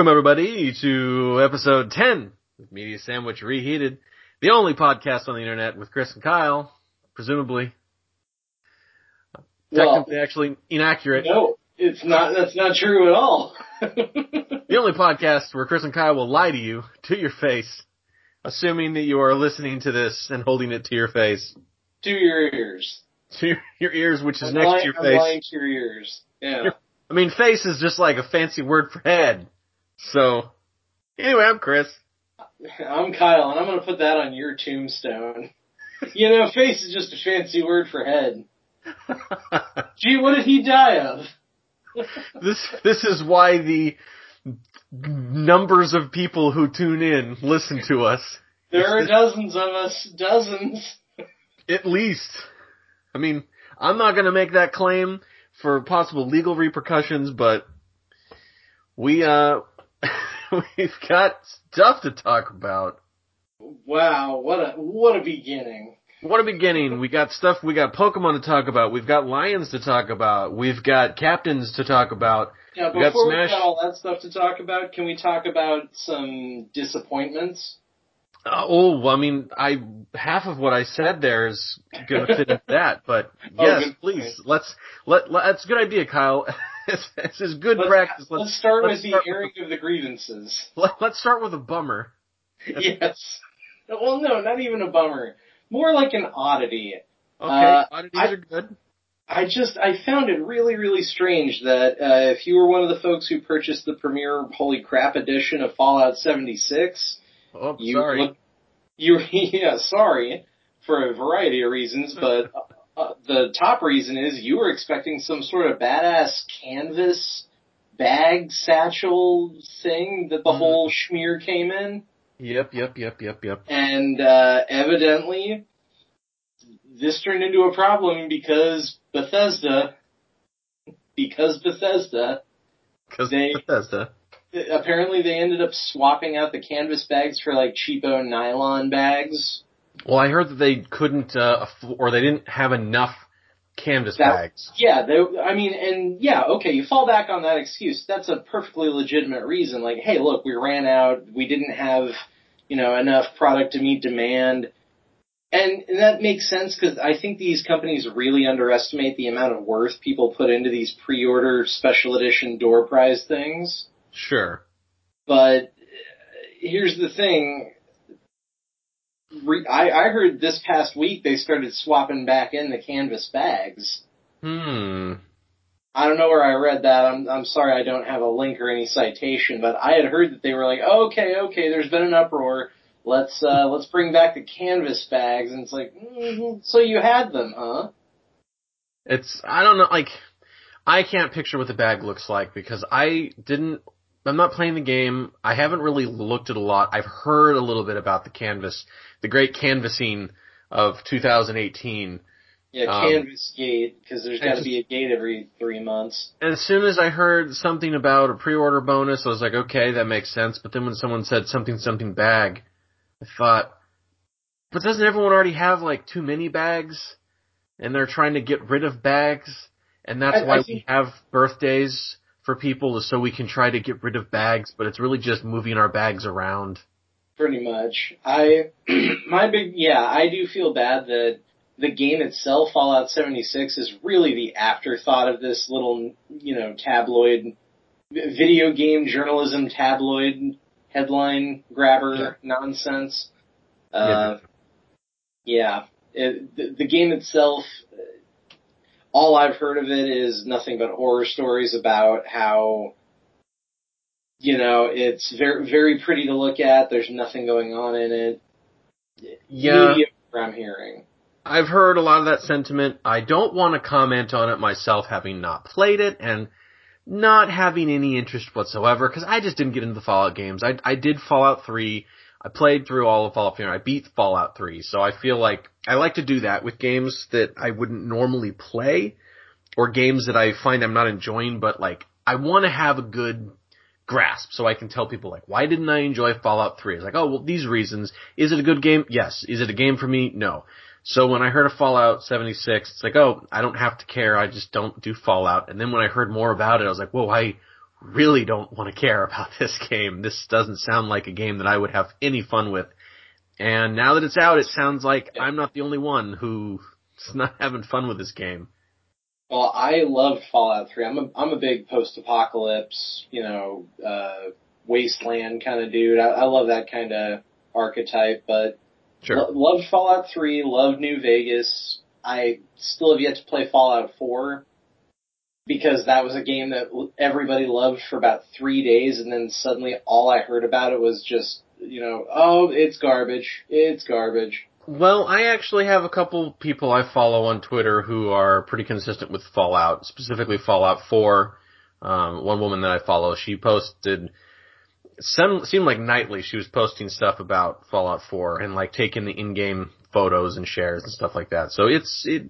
Welcome, everybody, to episode 10 of Media Sandwich Reheated, the only podcast on the internet with Chris and Kyle, presumably. Technically, well, actually inaccurate. No, it's not. That's not true at all. The only podcast where Chris and Kyle will lie to you, to your face, assuming that you are listening to this and holding it to your face. To your ears. To your ears, which is next to your face. I'm lying to your ears. Yeah. I mean, face is just like a fancy word for head. So, anyway, I'm Chris. I'm Kyle, and I'm going to put that on your tombstone. You know, face is just a fancy word for head. Gee, what did he die of? This is why the numbers of people who tune in listen to us. There are dozens of us. Dozens. At least. I mean, I'm not going to make that claim for possible legal repercussions, but we've got stuff to talk about. Wow, what a beginning. What a beginning. We got stuff, we got Pokemon to talk about, we've got Lions to talk about, we've got Captains to talk about. Yeah, before we got all that stuff to talk about, can we talk about some disappointments? Half of what I said there is going to fit into that, but yes, please, that's a good idea, Kyle. This is good practice. Let's start with the airing of the grievances. Let's start with a bummer. Yes. Well, no, not even a bummer. More like an oddity. Okay, oddities are good. I found it really, really strange that if you were one of the folks who purchased the Premier Holy Crap edition of Fallout 76... Oh, sorry. Sorry for a variety of reasons, but the top reason is you were expecting some sort of badass canvas bag satchel thing that the whole schmear came in. Yep. And evidently, this turned into a problem because Bethesda. Apparently they ended up swapping out the canvas bags for, like, cheapo nylon bags. Well, I heard that they couldn't, or they didn't have enough canvas bags. Yeah, you fall back on that excuse. That's a perfectly legitimate reason. Like, hey, look, we ran out, we didn't have, enough product to meet demand. And that makes sense, because I think these companies really underestimate the amount of worth people put into these pre-order special edition door prize things. Sure. But here's the thing. I heard this past week they started swapping back in the canvas bags. I don't know where I read that. I'm sorry I don't have a link or any citation, but I had heard that they were like, okay, there's been an uproar. Let's bring back the canvas bags. And it's like, so you had them, huh? I don't know, like, I can't picture what the bag looks like because I'm not playing the game. I haven't really looked at a lot. I've heard a little bit about the great canvassing of 2018. Yeah, canvas gate, because there's got to be a gate every 3 months. And as soon as I heard something about a pre-order bonus, I was like, okay, that makes sense. But then when someone said something bag, I thought, but doesn't everyone already have, like, too many bags? And they're trying to get rid of bags? And that's why we have birthdays for people, is so we can try to get rid of bags, but it's really just moving our bags around. Pretty much. I do feel bad that the game itself, Fallout 76, is really the afterthought of this little, tabloid, video game journalism tabloid headline grabber nonsense. The game itself... All I've heard of it is nothing but horror stories about how, it's very, very pretty to look at. There's nothing going on in it. Yeah. Mediocre, I'm hearing. I've heard a lot of that sentiment. I don't want to comment on it myself, having not played it and not having any interest whatsoever, because I just didn't get into the Fallout games. I did Fallout 3. I played through all of Fallout 3, and I beat Fallout 3, so I feel like I like to do that with games that I wouldn't normally play, or games that I find I'm not enjoying, but, like, I want to have a good grasp, so I can tell people, like, why didn't I enjoy Fallout 3? It's like, oh, well, these reasons. Is it a good game? Yes. Is it a game for me? No. So when I heard of Fallout 76, it's like, oh, I don't have to care, I just don't do Fallout, and then when I heard more about it, I was like, whoa, I really don't want to care about this game. This doesn't sound like a game that I would have any fun with. And now that it's out, it sounds like I'm not the only one who's not having fun with this game. Well, I loved Fallout 3. I'm a big post-apocalypse, wasteland kind of dude. I love that kind of archetype, but sure. Loved Fallout 3, loved New Vegas. I still have yet to play Fallout 4 because that was a game that everybody loved for about 3 days, and then suddenly all I heard about it was just, oh, it's garbage. It's garbage. Well, I actually have a couple people I follow on Twitter who are pretty consistent with Fallout, specifically Fallout 4. One woman that I follow, she posted, seemed like nightly she was posting stuff about Fallout 4 and like taking the in-game photos and shares and stuff like that. So it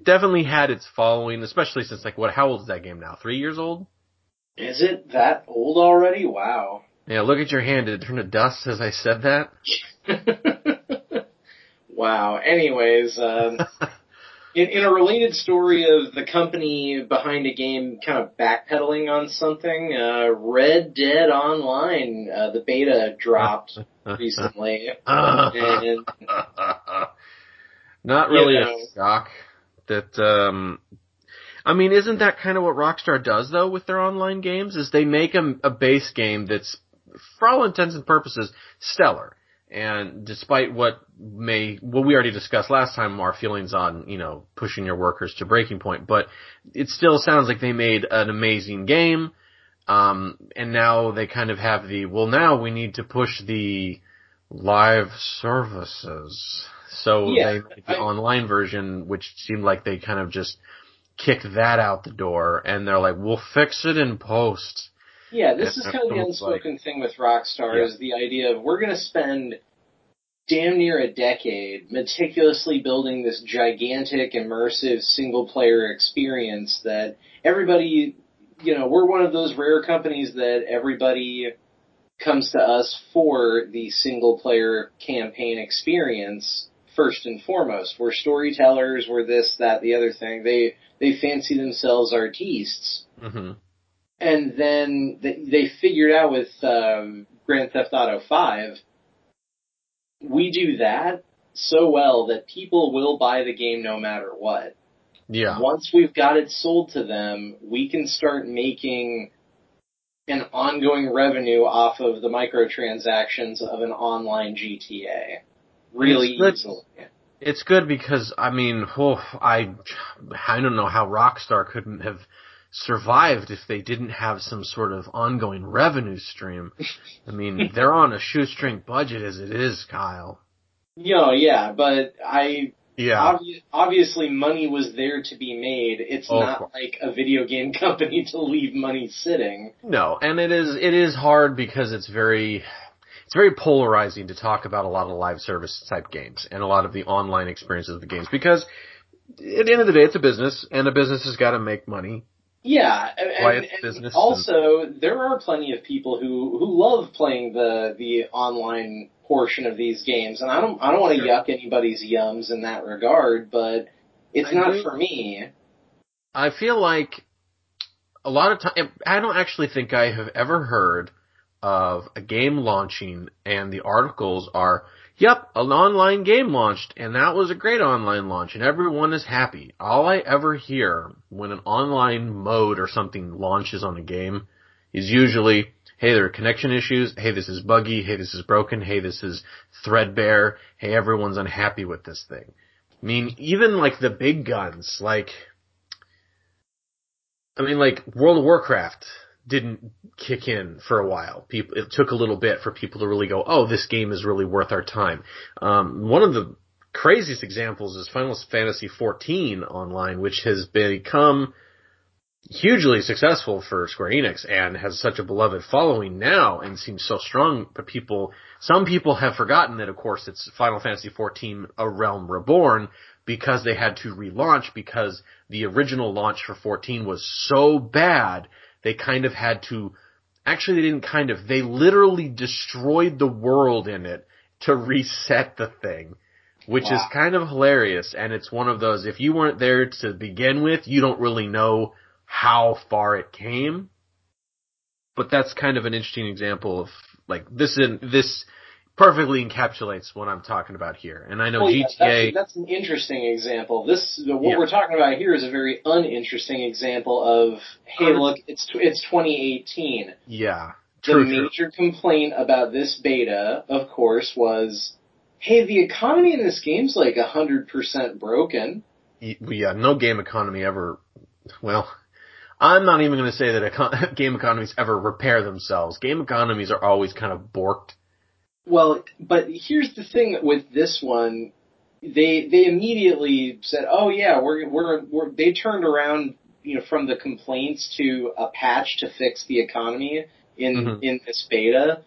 definitely had its following, especially since how old is that game now? 3 years old? Is it that old already? Wow. Yeah, look at your hand. Did it turn to dust as I said that? Wow. Anyways, in a related story of the company behind a game kind of backpedaling on something, Red Dead Online, the beta dropped recently. And, not really a shock that, isn't that kind of what Rockstar does, though, with their online games, is they make a base game that's, for all intents and purposes, stellar. And despite what we already discussed last time, our feelings on, pushing your workers to breaking point, but it still sounds like they made an amazing game, and now they kind of have now we need to push the live services. So yeah, they made the online version, which seemed like they kind of just kicked that out the door, and they're like, we'll fix it in post. Yeah, this is kind of the unspoken thing with Rockstar is the idea of we're going to spend damn near a decade meticulously building this gigantic, immersive, single-player experience that everybody, we're one of those rare companies that everybody comes to us for the single-player campaign experience first and foremost. We're storytellers, we're this, that, the other thing. They fancy themselves artistes. Mm-hmm. And then they figured out with Grand Theft Auto 5, we do that so well that people will buy the game no matter what. Yeah. Once we've got it sold to them, we can start making an ongoing revenue off of the microtransactions of an online GTA really easily. It's good because, I don't know how Rockstar couldn't have survived if they didn't have some sort of ongoing revenue stream. They're on a shoestring budget as it is, Kyle. Obviously money was there to be made. It's not like a video game company to leave money sitting. No, and it is hard because it's very polarizing to talk about a lot of live service type games and a lot of the online experiences of the games because at the end of the day it's a business and a business has got to make money. Yeah, and also there are plenty of people who love playing the online portion of these games, and I don't want to yuck anybody's yums in that regard, but it's not for me. I feel like a lot of time I don't actually think I have ever heard of a game launching, and the articles are, yep, an online game launched, and that was a great online launch, and everyone is happy. All I ever hear when an online mode or something launches on a game is usually, hey, there are connection issues, hey, this is buggy, hey, this is broken, hey, this is threadbare, hey, everyone's unhappy with this thing. Even the big guns, World of Warcraft didn't kick in for a while. It took a little bit for people to really go, oh, this game is really worth our time. One of the craziest examples is Final Fantasy XIV Online, which has become hugely successful for Square Enix and has such a beloved following now and seems so strong, but some people have forgotten that, of course, it's Final Fantasy XIV A Realm Reborn because they had to relaunch because the original launch for 14 was so bad they kind of had to, actually they didn't kind of, they literally destroyed the world in it to reset the thing, which is kind of hilarious. And it's one of those, if you weren't there to begin with, you don't really know how far it came. But that's kind of an interesting example of like this perfectly encapsulates what I'm talking about here. And I know GTA. That's an interesting example. What we're talking about here is a very uninteresting example of, hey, look, it's 2018. Yeah. The major complaint about this beta, of course, was, hey, the economy in this game's like 100% broken. Yeah, no game economy ever. Well, I'm not even going to say that game economies ever repair themselves. Game economies are always kind of borked. Well, but here's the thing with this one. They immediately said, "Oh yeah, we're." They turned around, from the complaints to a patch to fix the economy in this beta.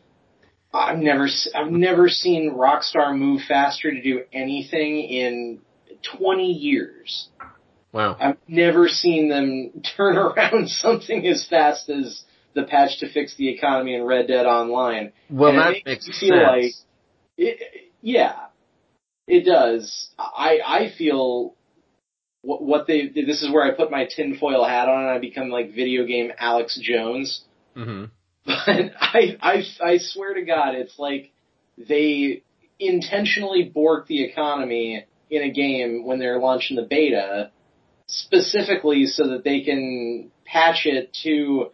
I've never seen Rockstar move faster to do anything in 20 years. Wow. I've never seen them turn around something as fast as the patch to fix the economy in Red Dead Online. Well, and that makes me feel sense. Like, it does. I feel this is where I put my tinfoil hat on and I become like video game Alex Jones. Mm-hmm. But I swear to God, it's like they intentionally bork the economy in a game when they're launching the beta, specifically so that they can patch it to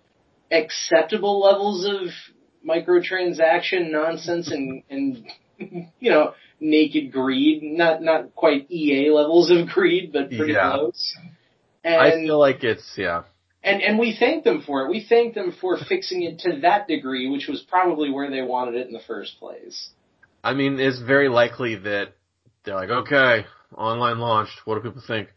acceptable levels of microtransaction nonsense and naked greed. Not quite EA levels of greed, but pretty close. And I feel like it's And we thank them for it. We thank them for fixing it to that degree, which was probably where they wanted it in the first place. I mean, it's very likely that they're like, okay, online launched. What do people think?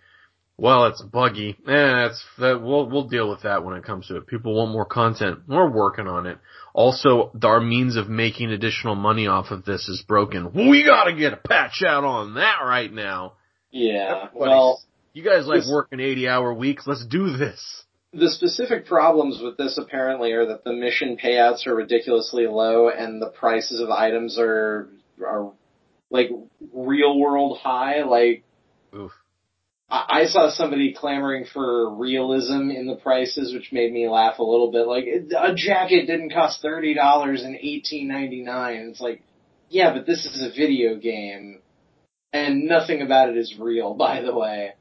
Well, it's buggy. We'll deal with that when it comes to it. People want more content. We're working on it. Also, our means of making additional money off of this is broken. We gotta get a patch out on that right now. Yeah. Well, you guys like working 80-hour weeks. Let's do this. The specific problems with this apparently are that the mission payouts are ridiculously low and the prices of items are like real world high. Like, oof. I saw somebody clamoring for realism in the prices, which made me laugh a little bit. Like, a jacket didn't cost $30 in $18.99. It's like, yeah, but this is a video game and nothing about it is real, by the way.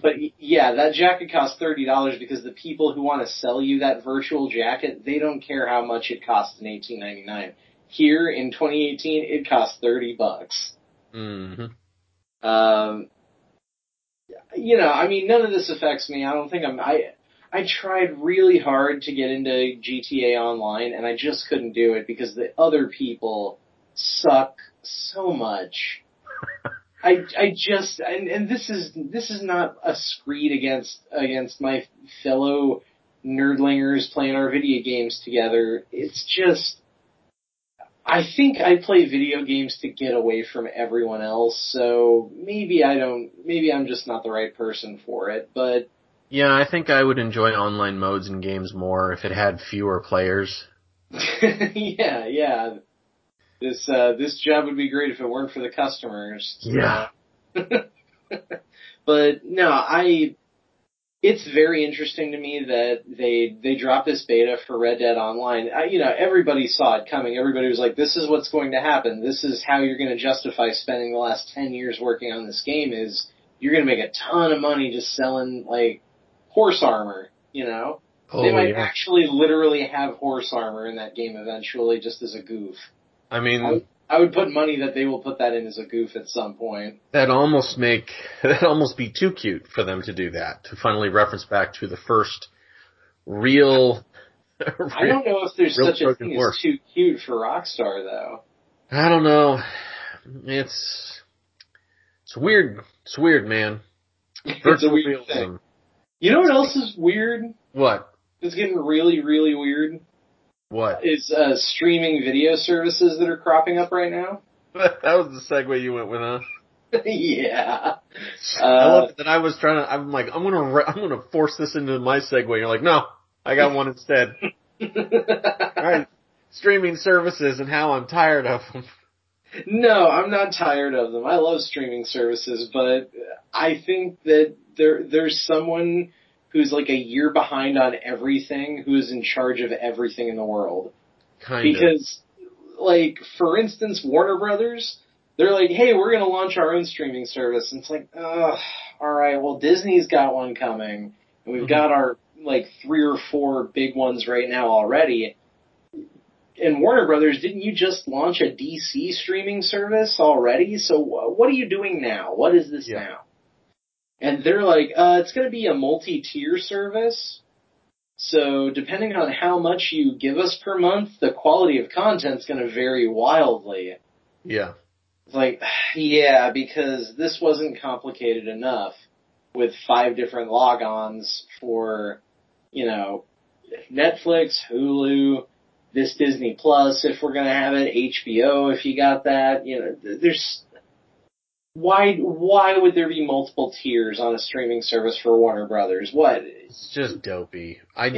But yeah, that jacket costs $30 because the people who want to sell you that virtual jacket, they don't care how much it costs in $18.99. Here in 2018, it costs $30. Mm-hmm. None of this affects me. I don't think I tried really hard to get into GTA Online, and I just couldn't do it because the other people suck so much. I just this is not a screed against my fellow nerdlingers playing our video games together. It's just, I think I play video games to get away from everyone else, so maybe I'm just not the right person for it, but. Yeah, I think I would enjoy online modes and games more if it had fewer players. Yeah. This job would be great if it weren't for the customers. Yeah. But no, it's very interesting to me that they dropped this beta for Red Dead Online. Everybody saw it coming. Everybody was like, this is what's going to happen. This is how you're going to justify spending the last 10 years working on this game, is you're going to make a ton of money just selling like horse armor, Oh, they might actually literally have horse armor in that game eventually just as a goof. I mean, I would put money that they will put that in as a goof at some point. That'd almost be too cute for them to do that, to finally reference back to the first real. I don't know if there's such a thing as too cute for Rockstar, though. I don't know. It's weird. It's weird, man. It's a weird thing. You know what else is weird? What? It's getting really, really weird. What? Is streaming video services that are cropping up right now. That was the segue you went with, huh? Yeah. I love it that I was trying to, I'm like, I'm gonna force this into my segue. You're like, no, I got one instead. Alright. Streaming services and how I'm tired of them. No, I'm not tired of them. I love streaming services, but I think that there's someone who's like a year behind on everything, who is in charge of everything in the world. Kind of. Because, like, for instance, Warner Brothers, they're like, hey, we're going to launch our own streaming service. And it's like, ugh, all right, well, Disney's got one coming. And we've got our, like, 3 or 4 big ones right now already. And Warner Brothers, didn't you just launch a DC streaming service already? So what are you doing now? What is this now? And they're like, it's going to be a multi-tier service. So depending on how much you give us per month, the quality of content's going to vary wildly. Yeah. It's like, yeah, because this wasn't complicated enough with 5 different log-ons for, you know, Netflix, Hulu, this Disney Plus, if we're going to have it, HBO, if you got that, you know, there's... Why would there be multiple tiers on a streaming service for Warner Brothers? What? It's just dopey. I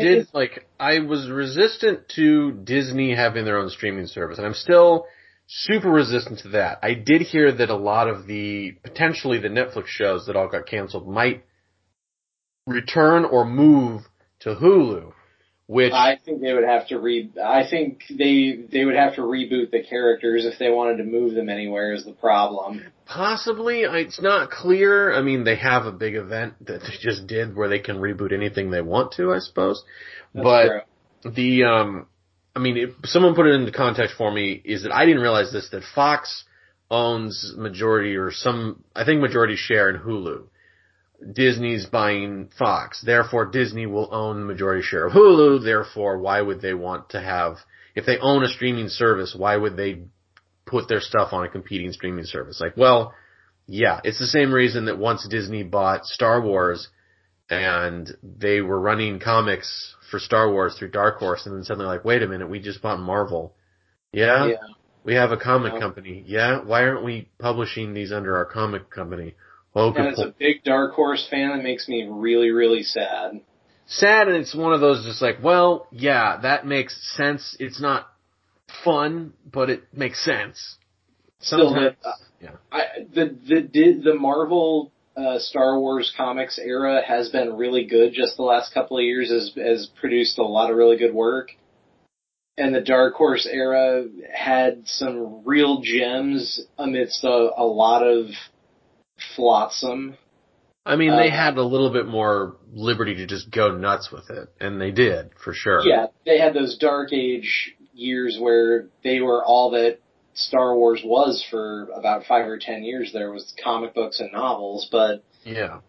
was resistant to Disney having their own streaming service, and I'm still super resistant to that. I did hear that a lot of potentially the Netflix shows that all got canceled might return or move to Hulu, which... I think they would have to reboot the characters if they wanted to move them anywhere is the problem. Possibly. It's not clear. I mean, they have a big event that they just did where they can reboot anything they want to, I suppose. That's true. If someone put it into context for me, is that I didn't realize this, that Fox owns majority or majority share in Hulu. Disney's buying Fox. Therefore, Disney will own majority share of Hulu. Therefore, why would they want to have, if they own a streaming service, why would they put their stuff on a competing streaming service? Like, well, yeah, it's the same reason that once Disney bought Star Wars and they were running comics for Star Wars through Dark Horse, and then suddenly like, wait a minute, we just bought Marvel. Yeah. We have a comic company. Yeah, why aren't we publishing these under our comic company? And as a big Dark Horse fan, it makes me really, really sad. Sad, and it's one of those just like, well, yeah, that makes sense. It's not fun, but it makes sense. Sometimes, the Marvel Star Wars comics era has been really good. Just the last couple of years has produced a lot of really good work. And the Dark Horse era had some real gems amidst a lot of flotsam. I mean, they had a little bit more liberty to just go nuts with it, and they did, for sure. Yeah, they had those Dark Age years where they were all that Star Wars was for about 5 or 10 years. There was comic books and novels, but... Yeah.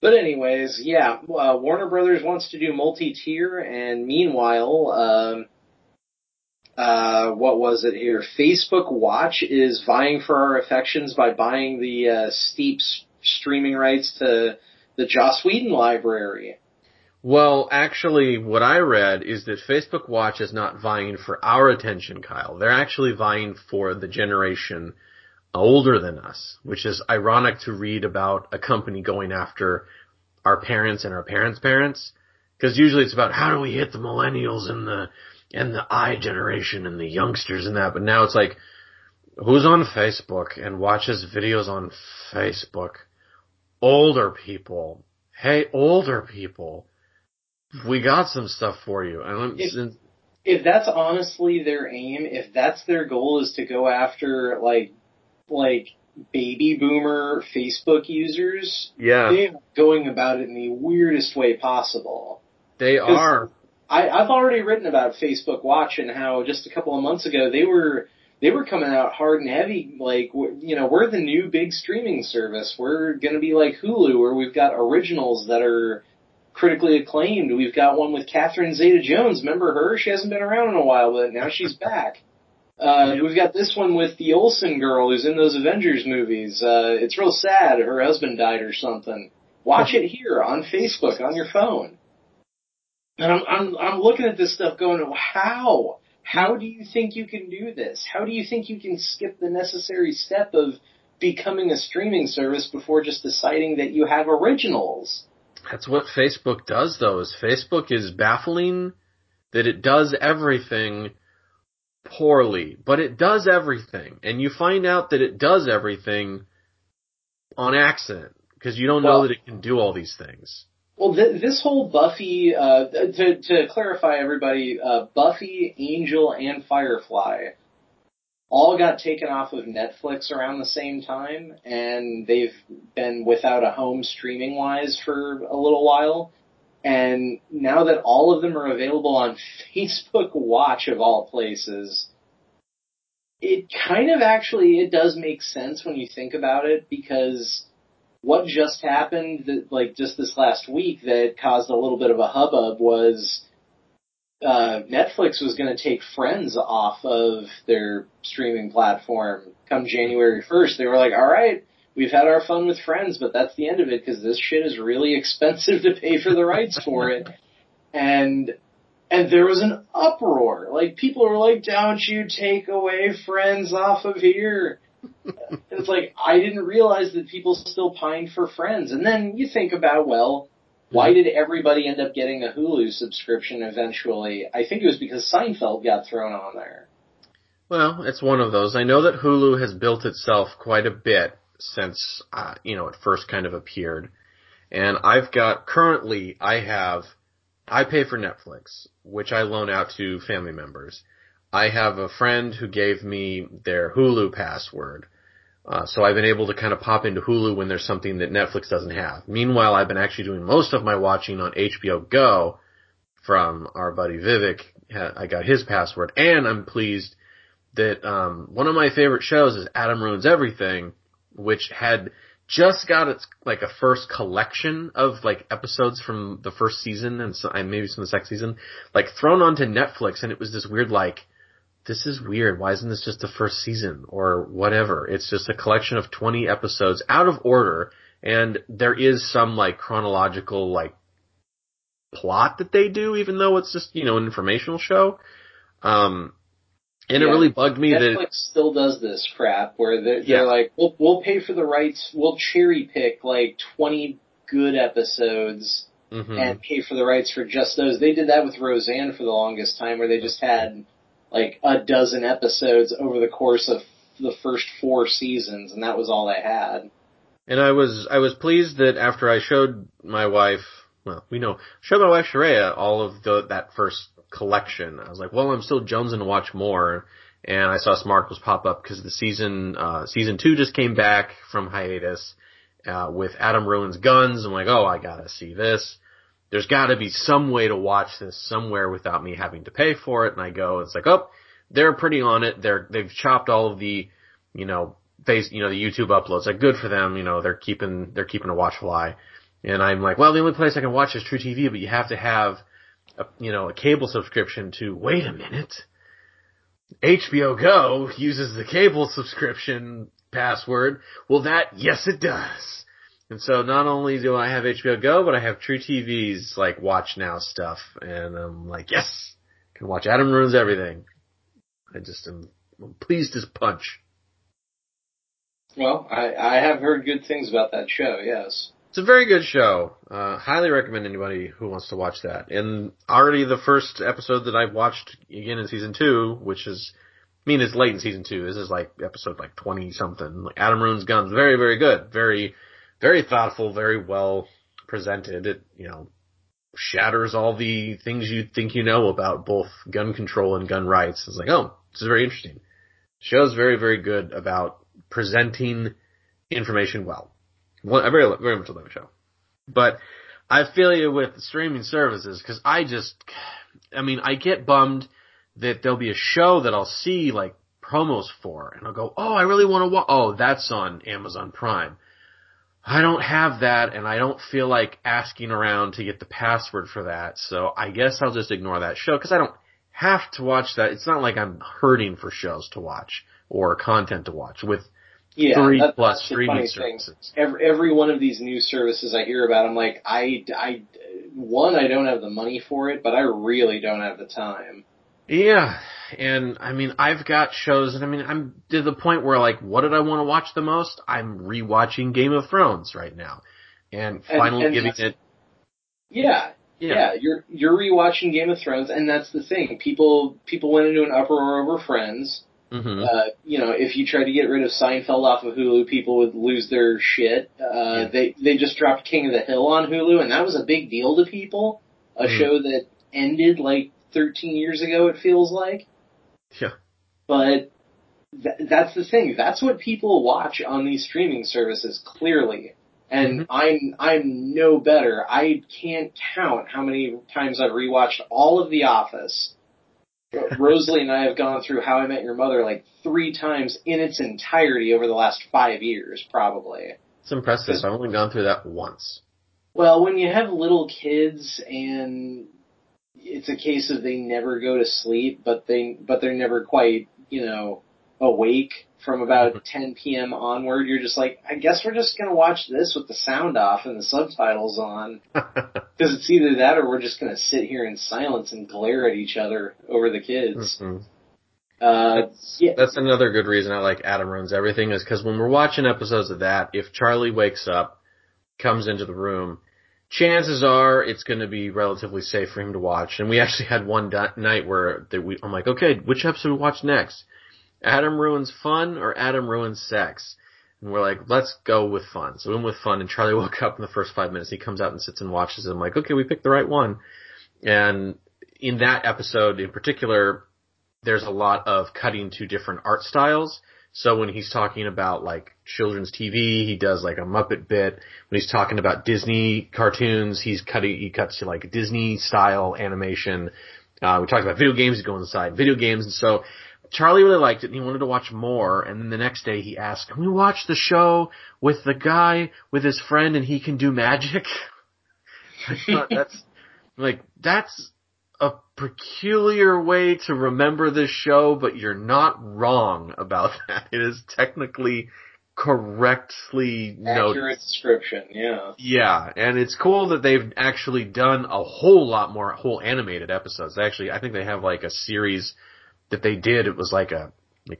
But anyways, yeah, Warner Brothers wants to do multi-tier, and meanwhile... what was it here? Facebook Watch is vying for our affections by buying the steep streaming rights to the Joss Whedon library. Well, actually, what I read is that Facebook Watch is not vying for our attention, Kyle. They're actually vying for the generation older than us, which is ironic to read about a company going after our parents and our parents' parents, because usually it's about how do we hit the millennials and the I generation and the youngsters and that, but now it's like, who's on Facebook and watches videos on Facebook? Older people. Hey, older people, we got some stuff for you. And if that's honestly their aim, if that's their goal is to go after like baby boomer Facebook users, they're going about it in the weirdest way possible. They are. I've already written about Facebook Watch and how just a couple of months ago they were coming out hard and heavy, like, you know, we're the new big streaming service. We're going to be like Hulu, where we've got originals that are critically acclaimed. We've got one with Catherine Zeta-Jones. Remember her? She hasn't been around in a while, but now she's back. We've got this one with the Olsen girl who's in those Avengers movies. It's real sad. Her husband died or something. Watch it here on Facebook on your phone. And I'm looking at this stuff going, how? How do you think you can do this? How do you think you can skip the necessary step of becoming a streaming service before just deciding that you have originals? That's what Facebook does, though, is Facebook is baffling that it does everything poorly. But it does everything. And you find out that it does everything on accident because you don't know that it can do all these things. Well, this whole Buffy, to clarify everybody, Buffy, Angel, and Firefly all got taken off of Netflix around the same time, and they've been without a home streaming-wise for a little while. And now that all of them are available on Facebook Watch, of all places, it kind of actually, it does make sense when you think about it, because what just happened, that, like, just this last week that caused a little bit of a hubbub was Netflix was going to take Friends off of their streaming platform come January 1st. They were like, all right, we've had our fun with Friends, but that's the end of it because this shit is really expensive to pay for the rights for it. And there was an uproar. Like, people were like, don't you take away Friends off of here? And it's like, I didn't realize that people still pined for Friends. And then you think about, well, why did everybody end up getting a Hulu subscription eventually? I think it was because Seinfeld got thrown on there. Well, it's one of those. I know that Hulu has built itself quite a bit since, it first kind of appeared. And I pay for Netflix, which I loan out to family members. I have a friend who gave me their Hulu password, so I've been able to kind of pop into Hulu when there's something that Netflix doesn't have. Meanwhile, I've been actually doing most of my watching on HBO Go from our buddy Vivek. I got his password, and I'm pleased that one of my favorite shows is Adam Ruins Everything, which had just got its like a first collection of like episodes from the first season and maybe some of the second season, like thrown onto Netflix, and it was this weird like, this is weird. Why isn't this just the first season or whatever? It's just a collection of 20 episodes out of order, and there is some like chronological like plot that they do, even though it's just, an informational show. It really bugged me that Netflix still does this crap where they're like, we'll pay for the rights, we'll cherry pick like 20 good episodes and pay for the rights for just those. They did that with Roseanne for the longest time, where they just had like a dozen episodes over the course of the first 4 seasons, and that was all they had. And I was pleased that after I showed my wife, Shreya, all of that first collection, I was like, well, I'm still jonesing to watch more, and I saw some articles pop up because the season 2 just came back from hiatus with Adam Ruins Guns. I'm like, oh, I gotta see this. There's gotta be some way to watch this somewhere without me having to pay for it. And I go, it's like, oh, they're pretty on it. They've chopped all of the, the YouTube uploads. Like, good for them. They're keeping a watchful eye. And I'm like, well, the only place I can watch is True TV, but you have to have a cable subscription to, wait a minute, HBO Go uses the cable subscription password. Well, yes, it does. And so not only do I have HBO Go, but I have True TV's, like, Watch Now stuff. And I'm like, yes, I can watch Adam Ruins Everything. I just am pleased as punch. Well, I have heard good things about that show, yes. It's a very good show. Highly recommend anybody who wants to watch that. And already the first episode that I've watched again in season 2, which is, it's late in season 2. This is like episode like 20 something. Like Adam Ruins Guns, very, very good, very, very thoughtful, very well presented. It shatters all the things you think you know about both gun control and gun rights. It's like, oh, this is very interesting. The show's very, very good about presenting information well. I very, very much love the show. But I feel you with streaming services, because I get bummed that there'll be a show that I'll see, like, promos for, and I'll go, oh, I really want to watch, oh, that's on Amazon Prime. I don't have that, and I don't feel like asking around to get the password for that, so I guess I'll just ignore that show, because I don't have to watch that. It's not like I'm hurting for shows to watch, or content to watch, with 3+ streaming services. Every one of these new services I hear about, I'm like, I don't have the money for it, but I really don't have the time. Yeah, and I've got shows, and I'm to the point where, like, what did I want to watch the most? I'm rewatching Game of Thrones right now, and finally giving it. Yeah, you're rewatching Game of Thrones, and that's the thing. People went into an uproar over Friends. Mm-hmm. You know, if you tried to get rid of Seinfeld off of Hulu, people would lose their shit. Yeah. They just dropped King of the Hill on Hulu, and that was a big deal to people. A show that ended like 13 years ago, it feels like. Yeah. But that's the thing. That's what people watch on these streaming services, clearly. And I'm no better. I can't count how many times I've rewatched all of The Office. Rosalie and I have gone through How I Met Your Mother like 3 times in its entirety over the last 5 years, probably. It's impressive. I've only gone through that once. Well, when you have little kids and it's a case of they never go to sleep, but they're never quite, awake from about 10 p.m. onward, you're just like, I guess we're just going to watch this with the sound off and the subtitles on. Because it's either that or we're just going to sit here in silence and glare at each other over the kids. Mm-hmm. That's another good reason I like Adam Ruins Everything, is because when we're watching episodes of that, if Charlie wakes up, comes into the room, chances are it's going to be relatively safe for him to watch. And we actually had one night where I'm like, okay, which episode do we watch next? Adam Ruins Fun or Adam Ruins Sex? And we're like, let's go with Fun. So we went with Fun, and Charlie woke up in the first 5 minutes. He comes out and sits and watches it. I'm like, okay, we picked the right one. And in that episode in particular, there's a lot of cutting to different art styles. So when he's talking about, like, children's TV, he does, like, a Muppet bit. When he's talking about Disney cartoons, he cuts to, like, Disney-style animation. We talked about video games, he's going inside video games. And so Charlie really liked it, and he wanted to watch more, and then the next day he asked, can we watch the show with the guy, with his friend, and he can do magic? I thought that's a peculiar way to remember this show, but you're not wrong about that. It is technically correctly noted. Accurate description, yeah. Yeah, and it's cool that they've actually done a whole lot more whole animated episodes. They actually, I think they have like a series that they did, it was like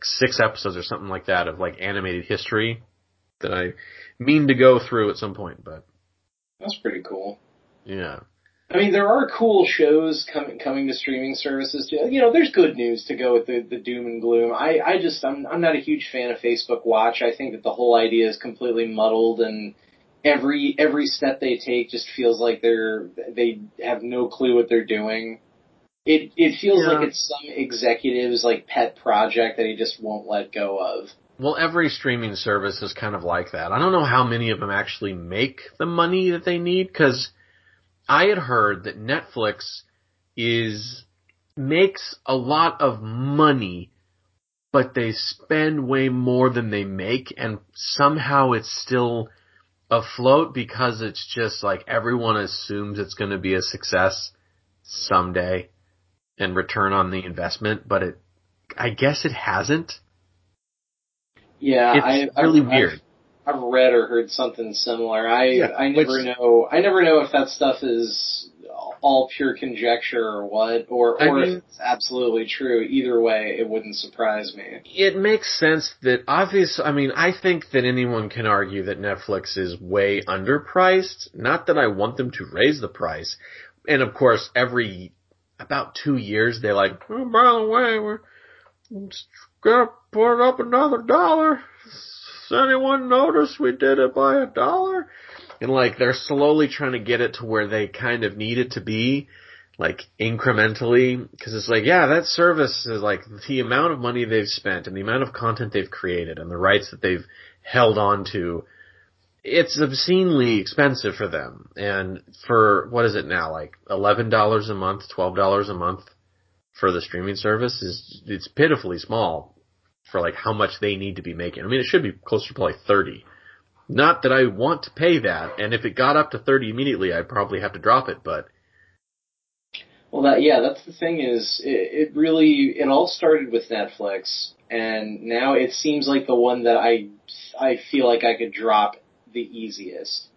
6 episodes or something like that of like animated history that I mean to go through at some point, but. That's pretty cool. Yeah. I mean, there are cool shows coming to streaming services too. You know, there's good news to go with the doom and gloom. I'm not a huge fan of Facebook Watch. I think that the whole idea is completely muddled, and every step they take just feels like they have no clue what they're doing. It feels like it's some executive's like pet project that he just won't let go of. Well, every streaming service is kind of like that. I don't know how many of them actually make the money that they need, because I had heard that Netflix makes a lot of money, but they spend way more than they make, and somehow it's still afloat because it's just like everyone assumes it's going to be a success someday and return on the investment, but I guess it hasn't. Yeah, it's really weird. I've read or heard something similar. I never know if that stuff is all pure conjecture or what, or if it's absolutely true. Either way, it wouldn't surprise me. It makes sense that obviously, I mean, I think that anyone can argue that Netflix is way underpriced. Not that I want them to raise the price. And of course, every about 2 years, they're like, oh, by the way, we're going to put up another $1. Does anyone notice we did it by $1? And like, they're slowly trying to get it to where they kind of need it to be, like incrementally. Cause it's like, yeah, that service is like the amount of money they've spent and the amount of content they've created and the rights that they've held on to. It's obscenely expensive for them. And for, what is it now, like $11 a month, $12 a month for the streaming service it's pitifully small for like how much they need to be making. I mean, it should be closer to like 30. Not that I want to pay that. And if it got up to 30 immediately, I'd probably have to drop it, but. Well, that's the thing is it all started with Netflix, and now it seems like the one that I feel like I could drop the easiest,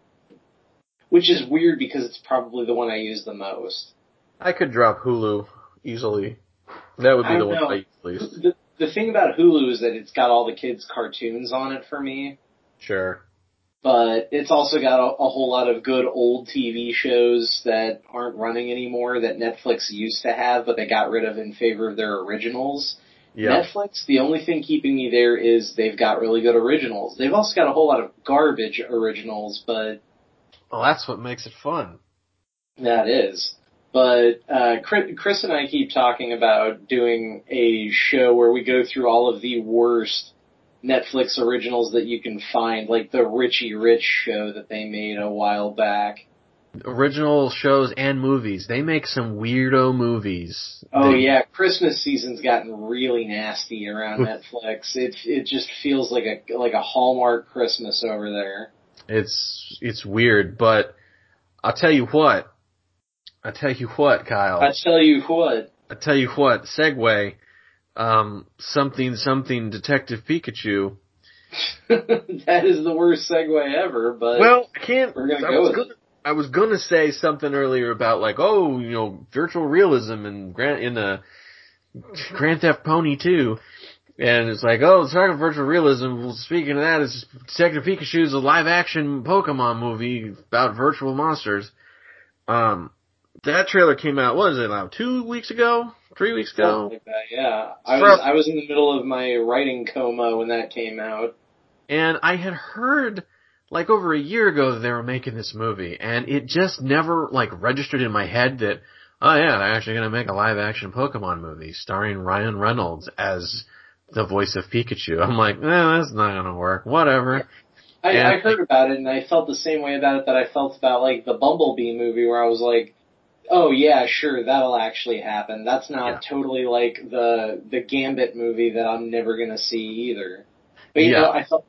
which is weird because it's probably the one I use the most. I could drop Hulu easily. That would be the one I use least. The thing about Hulu is that it's got all the kids' cartoons on it for me. Sure. But it's also got a whole lot of good old TV shows that aren't running anymore that Netflix used to have, but they got rid of in favor of their originals. Yeah. Netflix, the only thing keeping me there is they've got really good originals. They've also got a whole lot of garbage originals, but... Well, that's what makes it fun. That is. But Chris and I keep talking about doing a show where we go through all of the worst Netflix originals that you can find, like the Richie Rich show that they made a while back. Original shows and movies. They make some weirdo movies. Oh, yeah. Christmas season's gotten really nasty around Netflix. It just feels like a Hallmark Christmas over there. It's weird, but I'll tell you what, Kyle. Segue. Something Detective Pikachu. That is the worst segue ever, but... Well, I can't... We're gonna go with it. I was gonna say something earlier about virtual realism and Grand Theft Pony 2, and it's like, oh, it's talking virtual realism. Well, speaking of that, it's Detective Pikachu's a live action Pokemon movie about virtual monsters. That trailer came out. What is it now? 3 weeks ago? Like that, yeah, I was in the middle of my writing coma when that came out, and I had heard, like, over a year ago that they were making this movie, and it just never, registered in my head that, oh, yeah, they're actually going to make a live-action Pokemon movie starring Ryan Reynolds as the voice of Pikachu. I'm like, no, that's not going to work. Whatever. I heard about it, and I felt the same way about it that I felt about, the Bumblebee movie, where I was like, oh, yeah, sure, that'll actually happen. That's not totally like the Gambit movie that I'm never going to see either. But, you know, I felt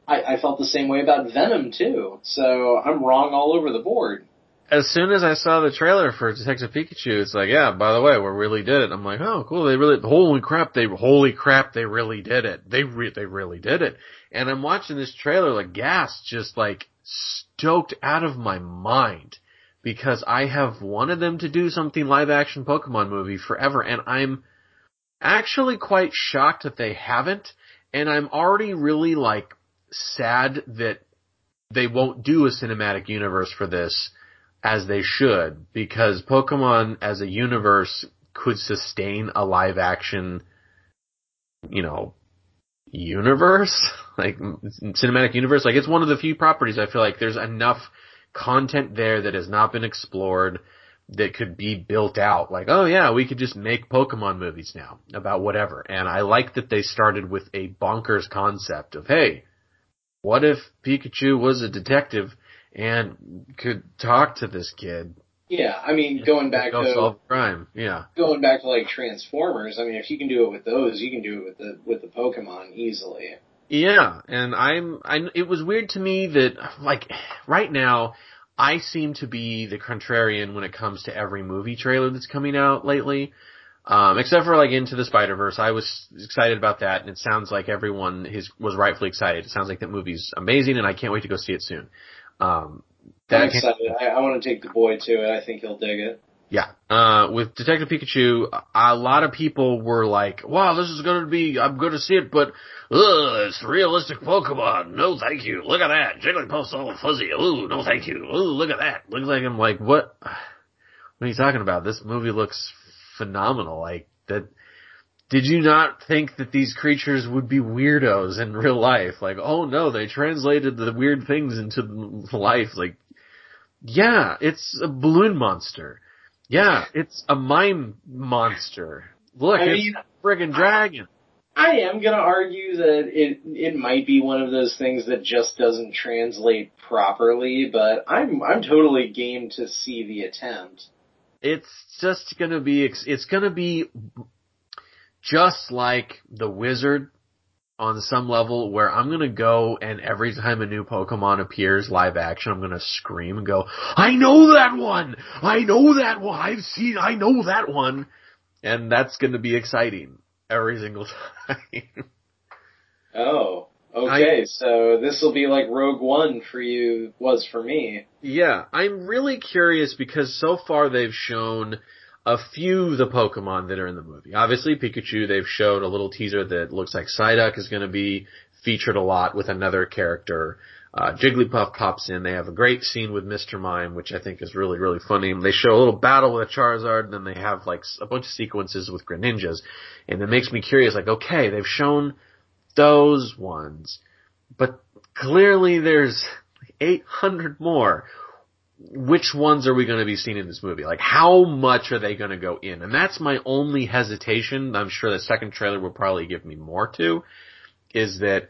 the same way about Venom, too. So I'm wrong all over the board. As soon as I saw the trailer for Detective Pikachu, it's like, yeah, by the way, we really did it. I'm like, oh, cool, holy crap, they really did it. They really did it. And I'm watching this trailer, aghast, just, stoked out of my mind. Because I have wanted them to do something live-action Pokemon movie forever, and I'm actually quite shocked that they haven't. And I'm already really, sad that they won't do a cinematic universe for this as they should, because Pokemon as a universe could sustain a live-action, universe, cinematic universe. It's one of the few properties I feel there's enough content there that has not been explored that could be built out. Oh yeah, we could just make Pokemon movies now about whatever. And I like that they started with a bonkers concept of, hey, what if Pikachu was a detective and could talk to this kid? Yeah, I mean, solve crime. Yeah. Going back to Transformers, I mean, if you can do it with those, you can do it with the Pokemon easily. Yeah, and it was weird to me that right now I seem to be the contrarian when it comes to every movie trailer that's coming out lately, except for Into the Spider-Verse. I was excited about that, and it sounds like everyone was rightfully excited. It sounds like that movie's amazing, and I can't wait to go see it soon. I'm excited. I want to take the boy to it. I think he'll dig it. Yeah. With Detective Pikachu, a lot of people were like, wow, this is going to be, I'm going to see it, but it's realistic Pokemon. No, thank you. Look at that. Jigglypuff's all fuzzy. Ooh, no, thank you. Ooh, look at that. Looks like I'm what? What are you talking about? This movie looks phenomenal. That. Did you not think that these creatures would be weirdos in real life? Oh no, they translated the weird things into life. Yeah, it's a balloon monster. Yeah, it's a mime monster. Look, it's a friggin' dragon. I am going to argue that it might be one of those things that just doesn't translate properly, but I'm totally game to see the attempt. It's just going to be just like The Wizard on some level, where I'm going to go and every time a new Pokemon appears live action, I'm going to scream and go, I know that one! I know that one! I know that one! And that's going to be exciting every single time. Oh, okay. So this will be like Rogue One for you was for me. Yeah, I'm really curious because so far they've shown a few of the Pokemon that are in the movie. Obviously, Pikachu, they've showed a little teaser that looks like Psyduck is going to be featured a lot with another character. Jigglypuff pops in. They have a great scene with Mr. Mime, which I think is really, really funny. They show a little battle with a Charizard, and then they have like a bunch of sequences with Greninjas. And it makes me curious, like, okay, they've shown those ones, but clearly there's 800 more. Which ones are we going to be seeing in this movie? Like, how much are they going to go in? And that's my only hesitation. I'm sure the second trailer will probably give me more to, is that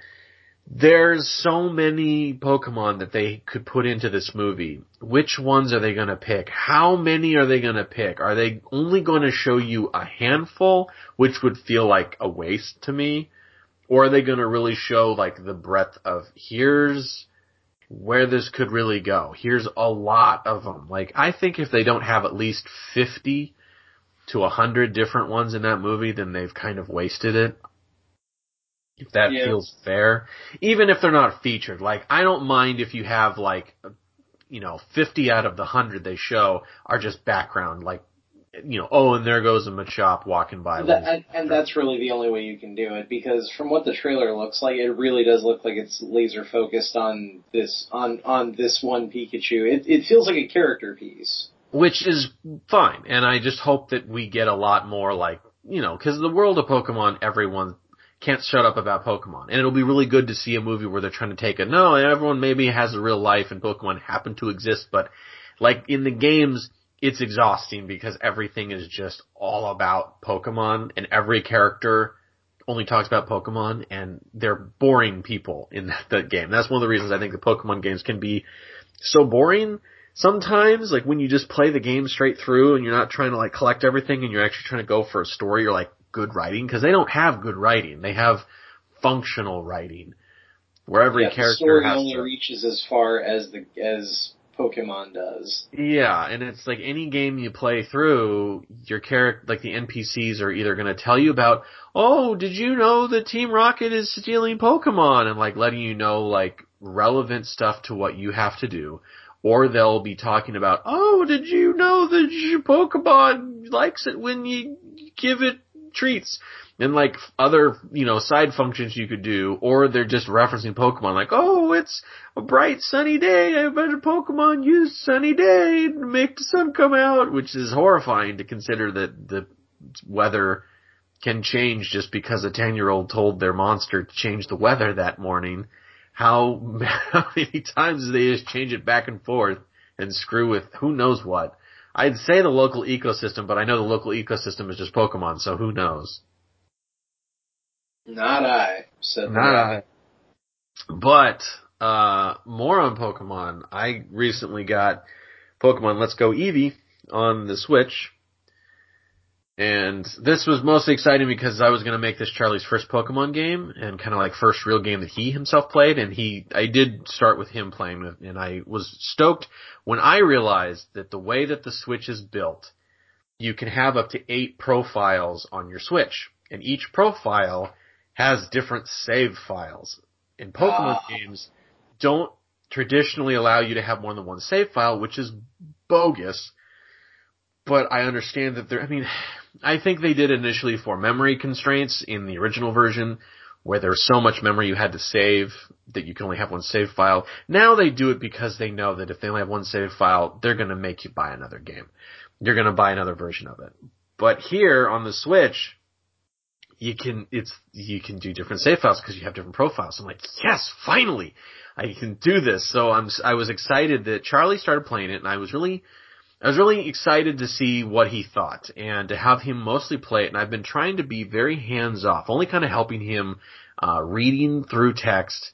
there's so many Pokemon that they could put into this movie. Which ones are they going to pick? How many are they going to pick? Are they only going to show you a handful, which would feel like a waste to me? Or are they going to really show, like, the breadth of here's where this could really go. Here's a lot of them. Like, I think if they don't have at least 50 to 100 different ones in that movie, then they've kind of wasted it. If that feels fair. Even if they're not featured. Like, I don't mind if you have, like, you know, 50 out of the 100 they show are just background. Like, you know, oh, and there goes a Machop walking by. And that's really the only way you can do it, because from what the trailer looks like, it really does look like it's laser focused on this one Pikachu. It feels like a character piece, which is fine. And I just hope that we get a lot more, like, you know, because the world of Pokemon, everyone can't shut up about Pokemon, and it'll be really good to see a movie where they're trying to take everyone maybe has a real life and Pokemon happen to exist, but like in the games. It's exhausting because everything is just all about Pokemon, and every character only talks about Pokemon, and they're boring people in the game. That's one of the reasons I think the Pokemon games can be so boring sometimes. Like when you just play the game straight through and you're not trying to like collect everything and you're actually trying to go for a story or like good writing, because they don't have good writing. They have functional writing where every character has only reaches as far as as Pokemon does. Yeah, and it's like any game you play through, your character, like the NPCs are either going to tell you about, oh, did you know that Team Rocket is stealing Pokemon? And like letting you know like relevant stuff to what you have to do. Or they'll be talking about, oh, did you know that your Pokemon likes it when you give it treats? And like other, you know, side functions you could do, or they're just referencing Pokemon, like, oh, it's a bright sunny day, I bet a Pokemon used sunny day to make the sun come out, which is horrifying to consider that the weather can change just because a 10-year-old told their monster to change the weather that morning. How many times do they just change it back and forth and screw with who knows what? I'd say the local ecosystem, but I know the local ecosystem is just Pokemon, so who knows? Not I. But more on Pokemon. I recently got Pokemon Let's Go Eevee on the Switch. And this was mostly exciting because I was going to make this Charlie's first Pokemon game and kind of like first real game that he himself played. And I did start with him playing, and I was stoked when I realized that the way that the Switch is built, you can have up to 8 profiles on your Switch. And each profile has different save files. And Pokemon games don't traditionally allow you to have more than one save file, which is bogus. But I understand that I think they did initially for memory constraints in the original version, where there was so much memory you had to save that you can only have one save file. Now they do it because they know that if they only have one save file, they're going to make you buy another game. You're going to buy another version of it. But here on the Switch, you can do different save files because you have different profiles. I'm like, yes, finally, I can do this. So I was excited that Charlie started playing it, and I was really excited to see what he thought and to have him mostly play it. And I've been trying to be very hands off, only kind of helping him, reading through text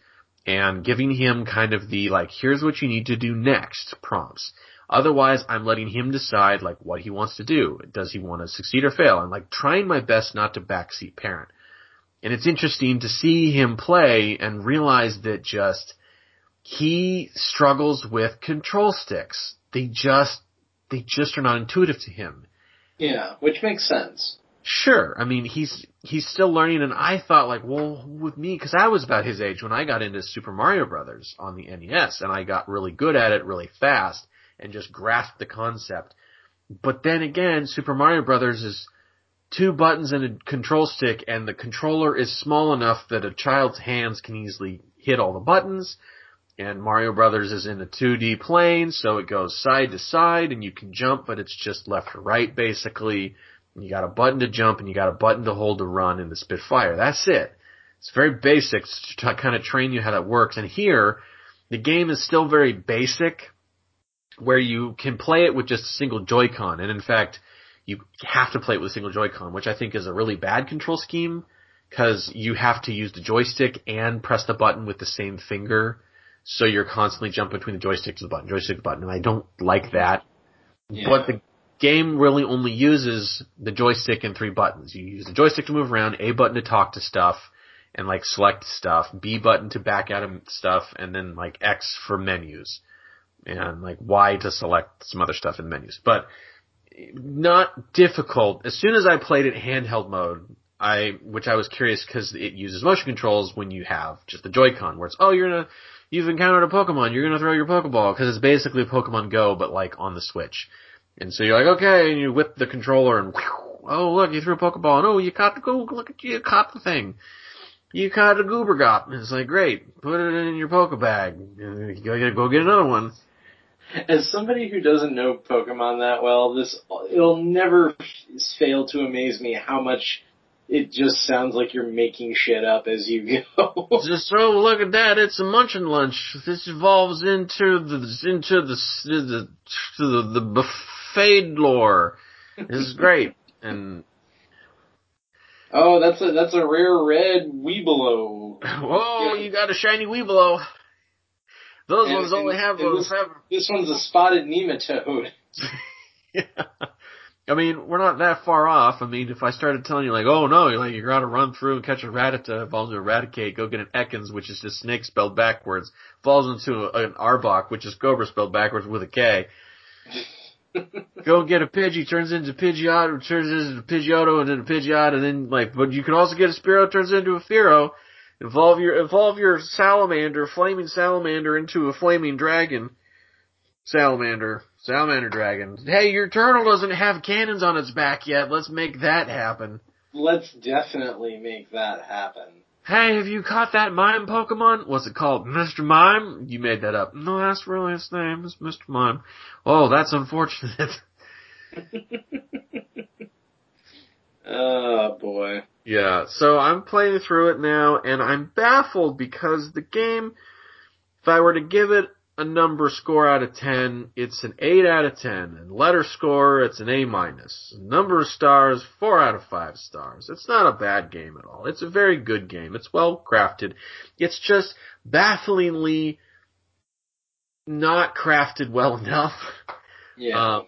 and giving him kind of the, like, here's what you need to do next prompts. Otherwise, I'm letting him decide, like, what he wants to do. Does he want to succeed or fail? I'm, like, trying my best not to backseat parent. And it's interesting to see him play and realize that just he struggles with control sticks. They just are not intuitive to him. Yeah, which makes sense. Sure. I mean, he's still learning, and I thought, like, well, with me, because I was about his age when I got into Super Mario Brothers on the NES, and I got really good at it really fast and just grasp the concept. But then again, Super Mario Brothers is 2 buttons and a control stick, and the controller is small enough that a child's hands can easily hit all the buttons. And Mario Brothers is in the 2D plane, so it goes side to side, and you can jump, but it's just left to right, basically. And you got a button to jump, and you got a button to hold to run in the Spitfire. That's it. It's very basic to kind of train you how that works. And here, the game is still very basic, where you can play it with just a single Joy-Con. And in fact, you have to play it with a single Joy-Con, which I think is a really bad control scheme, because you have to use the joystick and press the button with the same finger. So you're constantly jumping between the joystick to the button, joystick to the button, and I don't like that. Yeah. But the game really only uses the joystick and three buttons. You use the joystick to move around, A button to talk to stuff and like select stuff, B button to back out of stuff, and then like X for menus, and like Y to select some other stuff in menus. But not difficult. As soon as I played it handheld mode, which I was curious because it uses motion controls when you have just the Joy-Con, where it's, oh, you've encountered a Pokemon, you're gonna throw your Pokeball, because it's basically Pokemon Go, but like on the Switch. And so you're like, okay, and you whip the controller and, whew, oh look, you threw a Pokeball, and oh, you caught the Goober, look at you, you caught the thing. You caught a Goober Gop, and it's like, great, put it in your Pokebag, go get another one. As somebody who doesn't know Pokemon that well, it'll never fail to amaze me how much it just sounds like you're making shit up as you go. Just oh, look at that! It's a munchin' lunch. This evolves into the buffet lore. This is great. And oh, that's a rare red Weeblow. Oh, yeah. You got a shiny Weeblow. Those ones only have those. This one's a spotted nematode. Yeah. I mean, we're not that far off. I mean, if I started telling you, like, oh, no, you're going to run through and catch a Rattata, evolves into Eradicate, go get an Ekans, which is just Snake spelled backwards, falls into an Arbok, which is Cobra spelled backwards with a K. Go get a Pidgey, turns into Pidgeotto, and then a Pidgeot, and then, like, but you can also get a Spearow, turns into a Fearow. Evolve your Salamander, Flaming Salamander, into a Flaming Dragon. Salamander dragon. Hey, your turtle doesn't have cannons on its back yet. Let's make that happen. Let's definitely make that happen. Hey, have you caught that mime Pokemon? What's it called? Mr. Mime? You made that up. No, that's really its name. It's Mr. Mime. Oh, that's unfortunate. Oh, boy. Yeah, so I'm playing through it now, and I'm baffled because the game, if I were to give it a number score out of 10, it's an 8 out of 10, and letter score, it's an A-. Number of stars, 4 out of 5 stars. It's not a bad game at all. It's a very good game. It's well crafted. It's just bafflingly not crafted well enough. Yeah.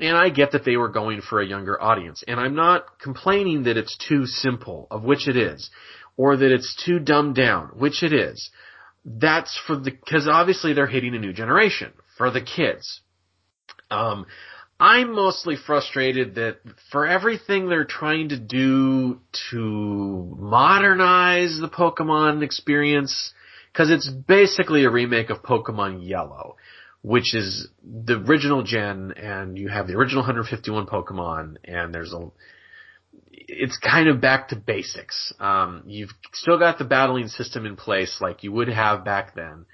And I get that they were going for a younger audience, and I'm not complaining that it's too simple, of which it is, or that it's too dumbed down, which it is. That's because obviously they're hitting a new generation for the kids. I'm mostly frustrated that for everything they're trying to do to modernize the Pokemon experience, because it's basically a remake of Pokemon Yellow, which is the original gen, and you have the original 151 Pokemon, and it's kind of back to basics. You've still got the battling system in place like you would have back then,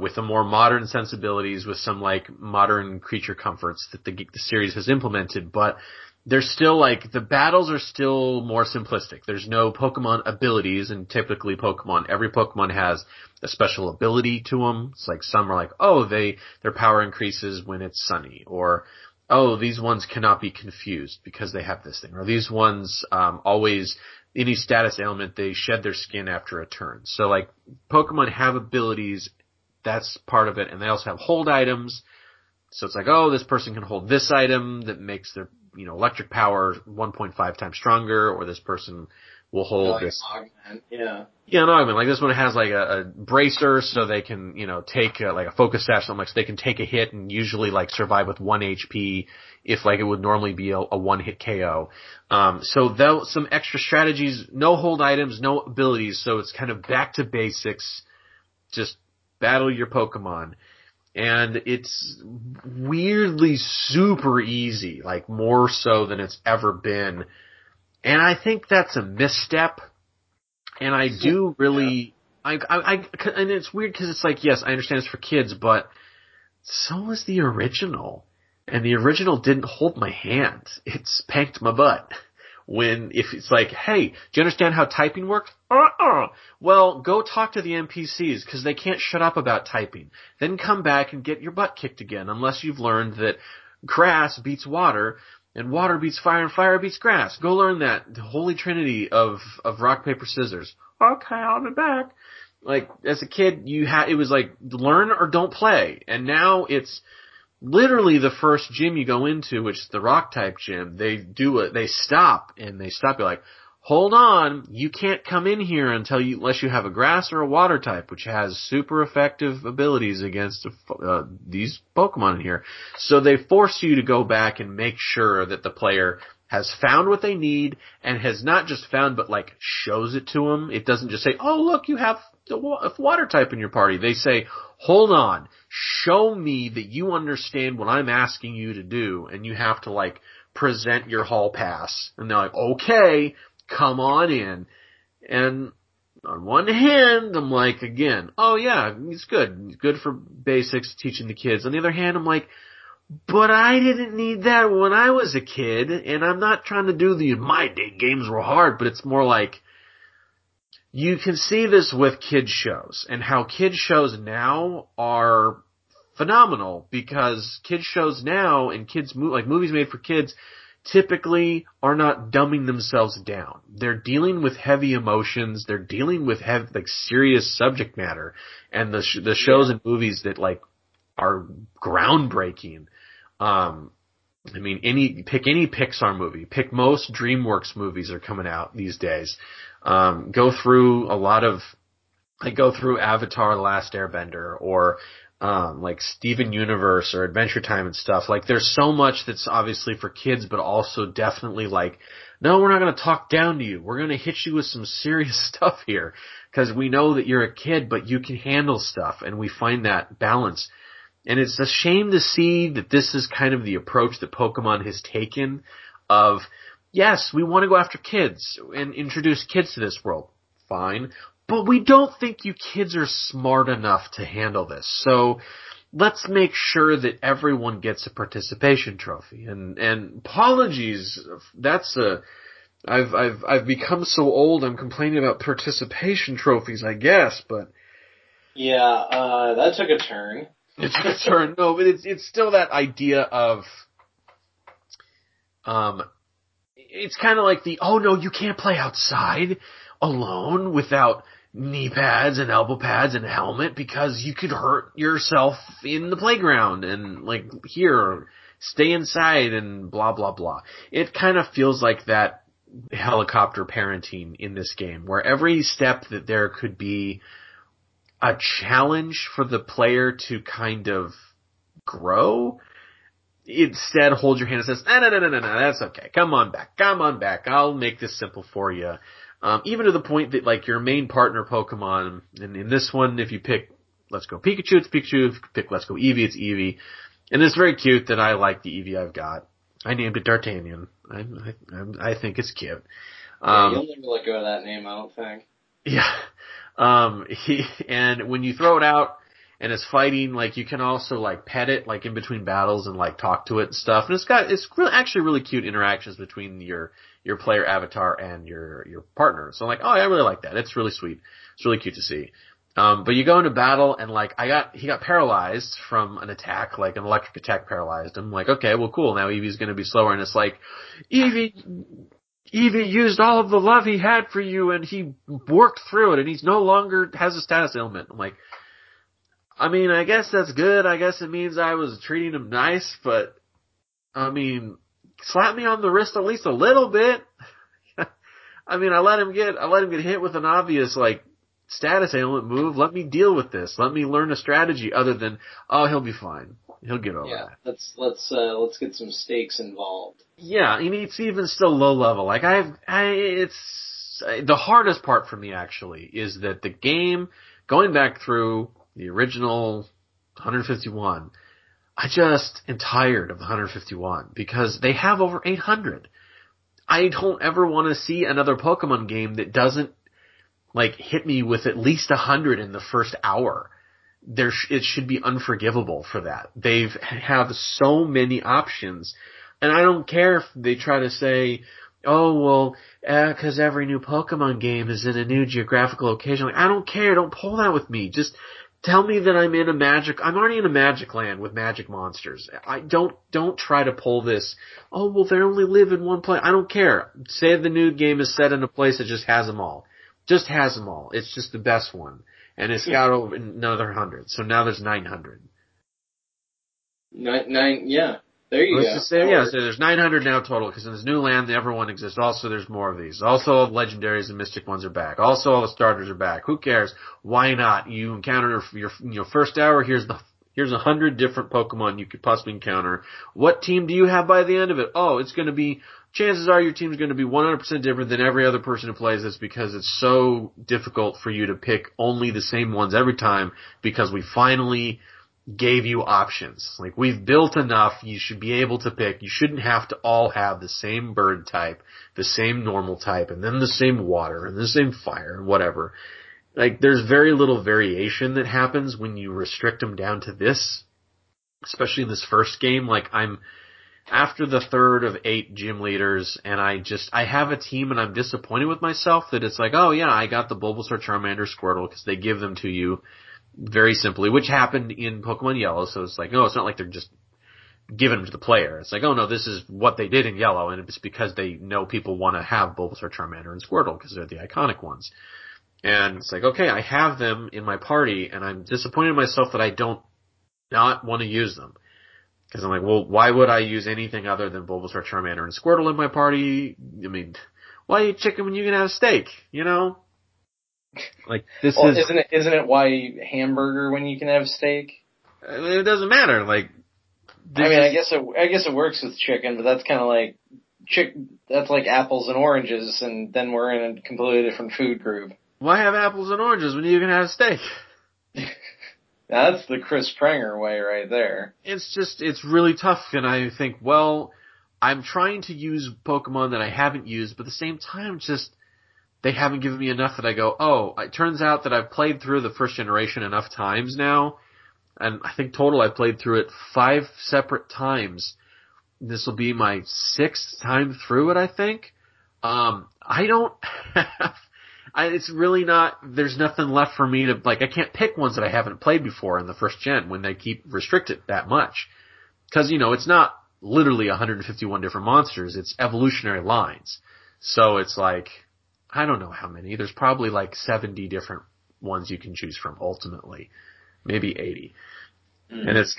with the more modern sensibilities, with some like modern creature comforts that the series has implemented, but they're still like, the battles are still more simplistic. There's no Pokemon abilities, and typically every Pokemon has a special ability to them. It's like some are like, oh, their power increases when it's sunny, or oh, these ones cannot be confused because they have this thing. Or these ones always, any status ailment, they shed their skin after a turn. So, like, Pokemon have abilities. That's part of it. And they also have hold items. So it's like, oh, this person can hold this item that makes their, electric power 1.5 times stronger. Or this person will hold this. Augment. Yeah. Yeah, an augment. Like, this one has, like, a bracer, so they can, take, like, a focus sash, something like, so they can take a hit and usually, like, survive with 1 HP if, like, it would normally be a one-hit KO. So though some extra strategies, no hold items, no abilities, so it's kind of back to basics. Just battle your Pokemon. And it's weirdly super easy, like, more so than it's ever been. And I think that's a misstep. And I do really And it's weird because it's like, yes, I understand it's for kids, but so was the original. And the original didn't hold my hand. It spanked my butt. When, if it's like, hey, do you understand how typing works? Well, go talk to the NPCs because they can't shut up about typing. Then come back and get your butt kicked again unless you've learned that grass beats water and water beats fire and fire beats grass. Go learn that. The holy trinity of rock, paper, scissors. Okay, I'll be back. Like, as a kid, it was like, learn or don't play. And now it's literally the first gym you go into, which is the rock type gym, they stop. You're like, hold on, you can't come in here unless you have a grass or a water type, which has super effective abilities against these Pokemon in here. So they force you to go back and make sure that the player has found what they need and has not just found, but like shows it to them. It doesn't just say, oh, look, you have a water type in your party. They say, hold on, show me that you understand what I'm asking you to do, and you have to, like, present your hall pass. And they're like, okay, come on in. And on one hand, I'm like, again, oh, yeah, it's good. It's good for basics, teaching the kids. On the other hand, I'm like, but I didn't need that when I was a kid, and I'm not trying to do my day games were hard, but it's more like, you can see this with kids shows and how kids shows now are phenomenal because kids shows now and movies made for kids typically are not dumbing themselves down. They're dealing with heavy emotions. They're dealing with serious subject matter, and the shows and movies that like are groundbreaking. I mean, pick any Pixar movie, pick most DreamWorks movies are coming out these days. Go through Avatar: The Last Airbender or like Steven Universe or Adventure Time and stuff. Like, there's so much that's obviously for kids, but also definitely like, no, we're not going to talk down to you. We're going to hit you with some serious stuff here because we know that you're a kid, but you can handle stuff, and we find that balance. And it's a shame to see that this is kind of the approach that Pokemon has taken of, yes, we want to go after kids and introduce kids to this world. Fine. But we don't think you kids are smart enough to handle this. So let's make sure that everyone gets a participation trophy. And apologies, that's I've become so old I'm complaining about participation trophies, I guess, but yeah, that took a turn. It took a turn. No, but it's still that idea of it's kind of like oh no, you can't play outside alone without knee pads and elbow pads and a helmet because you could hurt yourself in the playground, and like, here, stay inside and blah, blah, blah. It kind of feels like that helicopter parenting in this game where every step that there could be a challenge for the player to kind of grow. Instead, hold your hand and says, no, that's okay. Come on back. I'll make this simple for you. Even to the point that, like, your main partner Pokemon, and in this one, if you pick Let's Go Pikachu, it's Pikachu. If you pick Let's Go Eevee, it's Eevee. And it's very cute that I like the Eevee I've got. I named it D'Artagnan. I think it's cute. You'll never let go of that name, I don't think. Yeah. And when you throw it out, and it's fighting, like, you can also, like, pet it, like, in between battles and, like, talk to it and stuff. And it's actually really cute interactions between your player avatar and your partner. So I'm like, oh, I really like that. It's really sweet. It's really cute to see. But you go into battle and, like, he got paralyzed from an attack, like an electric attack paralyzed him. I'm like, okay, well, cool. Now Eevee's going to be slower. And it's like, Eevee used all of the love he had for you, and he worked through it, and he's no longer has a status ailment. I'm like, I mean, I guess that's good. I guess it means I was treating him nice, but, I mean, slap me on the wrist at least a little bit. I mean, I let him get hit with an obvious, like, status ailment move. Let me deal with this. Let me learn a strategy other than, oh, he'll be fine. He'll get over that. Yeah, let's get some stakes involved. Yeah, I mean, it's even still low level. Like, it's the hardest part for me, actually, is that the game, going back through the original 151, I just am tired of 151 because they have over 800. I don't ever want to see another Pokemon game that doesn't like hit me with at least 100 in the first hour. It should be unforgivable for that. They've have so many options, and I don't care if they try to say, oh, well, because every new Pokemon game is in a new geographical location. Like, I don't care. Don't pull that with me. Just tell me that I'm already in a magic land with magic monsters. Don't try to pull this. Oh, well, they only live in one place. I don't care. Say the new game is set in a place that just has them all. Just has them all. It's just the best one. And it's got over another 100. So now there's 900. Nine, yeah. There you go. Just say, yeah, so there's 900 now total, because in this new land, everyone exists. Also, there's more of these. Also, all the legendaries and mystic ones are back. Also, all the starters are back. Who cares? Why not? You encounter your first hour, here's 100 different Pokemon you could possibly encounter. What team do you have by the end of it? Oh, it's going to be, chances are your team's going to be 100% different than every other person who plays this, because it's so difficult for you to pick only the same ones every time, because we finally gave you options. Like, we've built enough, you should be able to pick. You shouldn't have to all have the same bird type, the same normal type, and then the same water, and the same fire, and whatever. Like, there's very little variation that happens when you restrict them down to this, especially in this first game. Like, I'm after the third of 8 gym leaders, and I have a team, and I'm disappointed with myself that it's like, oh yeah, I got the Bulbasaur, Charmander, Squirtle, because they give them to you very simply, which happened in Pokemon Yellow, so it's like, no, it's not like they're just giving them to the player. It's like, oh no, this is what they did in Yellow, and it's because they know people want to have Bulbasaur, Charmander, and Squirtle, because they're the iconic ones. And it's like, okay, I have them in my party, and I'm disappointed in myself that I don't not want to use them. Because I'm like, well, why would I use anything other than Bulbasaur, Charmander, and Squirtle in my party? I mean, why eat chicken when you can have steak, you know? Like, this well, isn't it why hamburger when you can have steak? It doesn't matter. Like, I mean, I guess it works with chicken, but that's kind of like that's like apples and oranges, and then we're in a completely different food group. Why have apples and oranges when you can have steak? That's the Chris Pranger way right there. It's really tough, and I think, well, I'm trying to use Pokemon that I haven't used, but at the same time, just they haven't given me enough that I go, oh, it turns out that I've played through the first generation enough times now, and I think total I've played through it 5 separate times. This will be my 6th time through it, I think. I don't have, it's really not, there's nothing left for me to, like, I can't pick ones that I haven't played before in the first gen when they keep restrict it that much. Cause, you know, it's not literally 151 different monsters, it's evolutionary lines. So it's like, I don't know how many. There's probably like 70 different ones you can choose from ultimately, maybe 80. Mm. And it's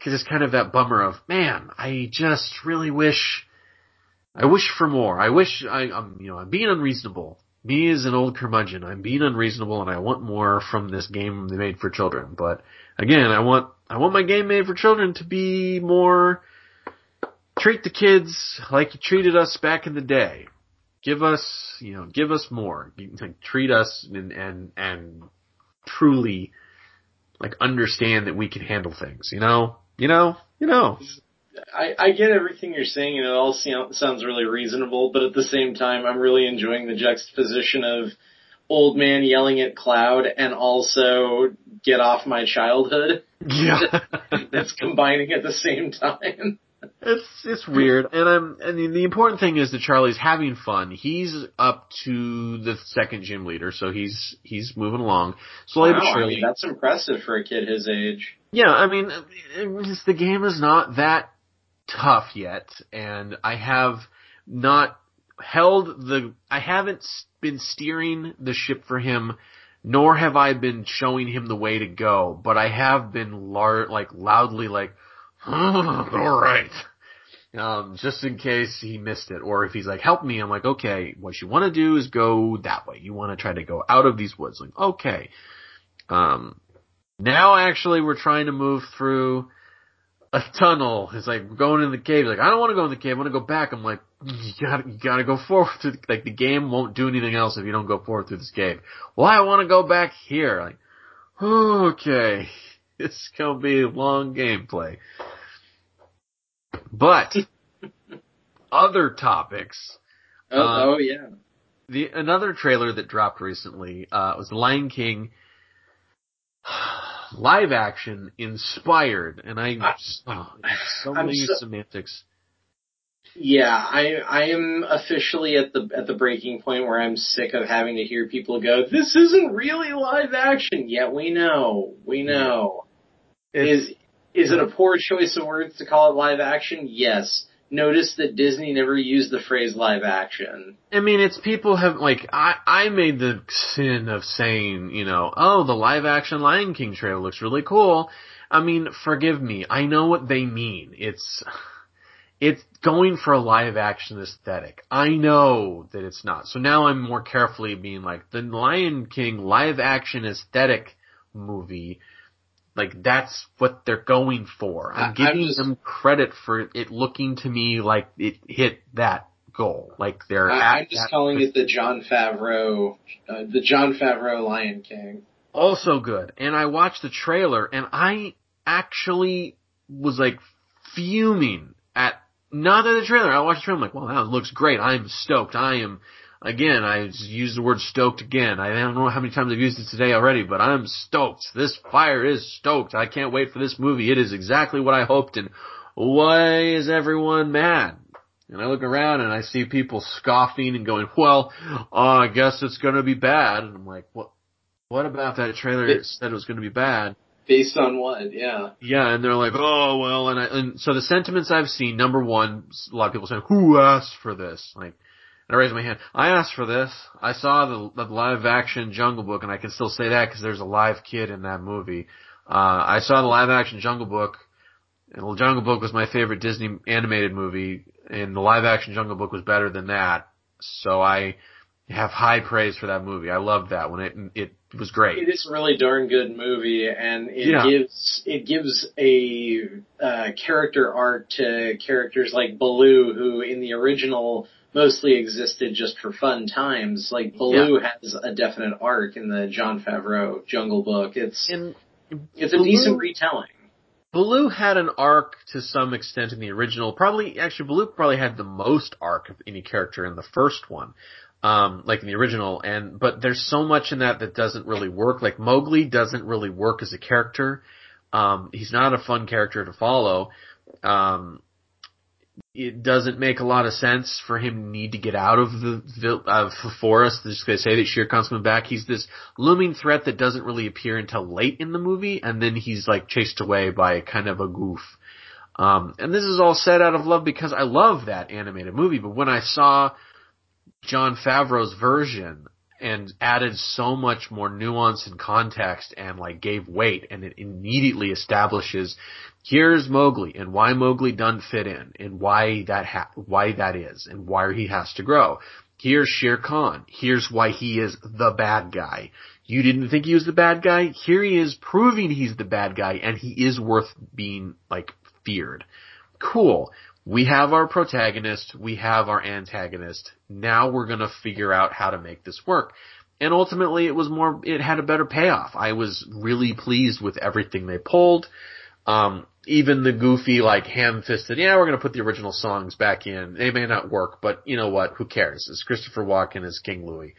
just kind of that bummer of, man, I just really wish for more. I wish I'm being unreasonable. Me as an old curmudgeon, I'm being unreasonable, and I want more from this game they made for children. But again, I want my game made for children to be more, treat the kids like you treated us back in the day. Give us more. Treat us and truly, like, understand that we can handle things. You know. I get everything you're saying, and it all sounds really reasonable. But at the same time, I'm really enjoying the juxtaposition of old man yelling at cloud and also get off my childhood. Yeah, that's combining at the same time. It's weird, and the important thing is that Charlie's having fun. He's up to the 2nd gym leader, so he's moving along slowly but surely. I mean, that's impressive for a kid his age. Yeah, I mean, the game is not that tough yet, and I haven't been steering the ship for him, nor have I been showing him the way to go. But I have been loudly like, all right. Just in case he missed it, or if he's like, help me, I'm like, okay, what you want to do is go that way. You want to try to go out of these woods. Like, okay. Now actually we're trying to move through a tunnel. It's like going in the cave. Like, I don't want to go in the cave. I want to go back. I'm like, you gotta go forward through like the game won't do anything else if you don't go forward through this cave. Well, I want to go back here. Like, okay. It's going to be a long gameplay. But other topics. Oh, yeah. Another trailer that dropped recently was Lion King live action inspired, and so many semantics. Yeah, I am officially at the breaking point where I'm sick of having to hear people go, "This isn't really live action." Yeah, we know. Is it a poor choice of words to call it live action? Yes. Notice that Disney never used the phrase live action. I mean, it's people have, like, I made the sin of saying, the live action Lion King trailer looks really cool. I mean, forgive me. I know what they mean. It's going for a live action aesthetic. I know that it's not. So now I'm more carefully being like, the Lion King live action aesthetic movie, like, that's what they're going for. I'm giving them credit for it looking to me like it hit that goal. Like I'm just calling it the Jon Favreau Lion King. Also good. And I watched the trailer, and I actually was like fuming at the trailer. I watched the trailer. I'm like, wow, that looks great. I'm stoked. Again, I used the word stoked again. I don't know how many times I've used it today already, but I'm stoked. This fire is stoked. I can't wait for this movie. It is exactly what I hoped, and why is everyone mad? And I look around and I see people scoffing and going, well, I guess it's going to be bad. And I'm like, what about that trailer said it was going to be bad? Based on what? Yeah. Yeah, and they're like, oh, well, and so the sentiments I've seen, number one, a lot of people saying, who asked for this? Like, I raised my hand. I asked for this. I saw the live action Jungle Book, and I can still say that because there's a live kid in that movie. I saw the live action Jungle Book, and Jungle Book was my favorite Disney animated movie, and the live action Jungle Book was better than that. So I have high praise for that movie. I loved that one. It was great. It is a really darn good movie, and it gives a character arc to characters like Baloo, who in the original mostly existed just for fun times. Like, Baloo has a definite arc in the Jon Favreau Jungle Book. It's a decent retelling. Baloo had an arc to some extent in the original. Baloo probably had the most arc of any character in the first one, like in the original. But there's so much in that doesn't really work. Like, Mowgli doesn't really work as a character. He's not a fun character to follow. It doesn't make a lot of sense for him to need to get out of the forest. They're just going to say that Shere Khan's coming back. He's this looming threat that doesn't really appear until late in the movie, and then he's like chased away by kind of a goof. And this is all said out of love because I love that animated movie, but when I saw Jon Favreau's version and added so much more nuance and context and like gave weight, and it immediately establishes here's Mowgli and why Mowgli doesn't fit in and why that is and why he has to grow. Here's Shere Khan. Here's why he is the bad guy. You didn't think he was the bad guy? Here he is proving he's the bad guy, and he is worth being like feared. Cool. We have our protagonist. We have our antagonist. Now we're going to figure out how to make this work. And ultimately it had a better payoff. I was really pleased with everything they pulled. Even the goofy, like, ham-fisted, we're going to put the original songs back in. They may not work, but you know what? Who cares? It's Christopher Walken as King Louie.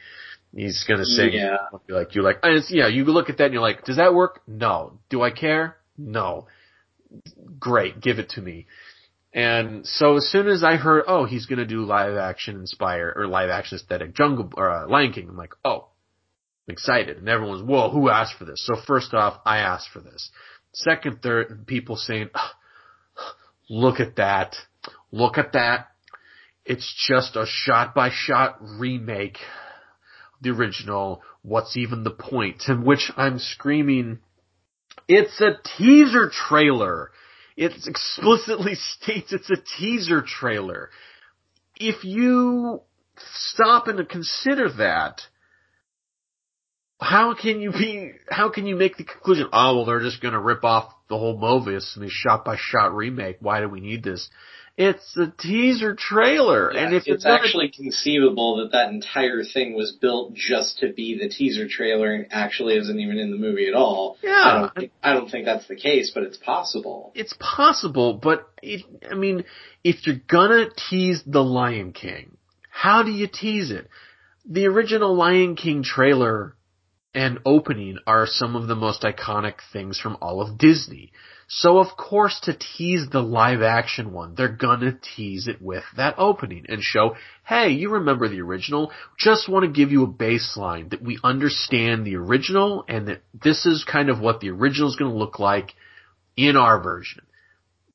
He's going to sing. Yeah. You look at that and you're like, does that work? No. Do I care? No. Great. Give it to me. And so as soon as I heard, oh, he's going to do live action aesthetic Jungle or Lion King, I'm like, oh, I'm excited. And everyone's, whoa, who asked for this? So first off, I asked for this. Second, third, people saying, oh, look at that. It's just a shot-by-shot remake of the original. What's even the point? In which I'm screaming, it's a teaser trailer. It explicitly states it's a teaser trailer. If you stop and consider that, how can you make the conclusion, oh, well, they're just going to rip off the whole Mobius and the shot-by-shot remake. Why do we need this? It's a teaser trailer. Yeah, and if it's actually conceivable that entire thing was built just to be the teaser trailer and actually isn't even in the movie at all. Yeah. I don't think that's the case, but it's possible. It's possible, but if you're gonna tease the Lion King, how do you tease it? the original Lion King trailer and opening are some of the most iconic things from all of Disney. So of course to tease the live action one, they're gonna tease it with that opening and show, hey, you remember the original, just want to give you a baseline that we understand the original and that this is kind of what the original is gonna look like in our version.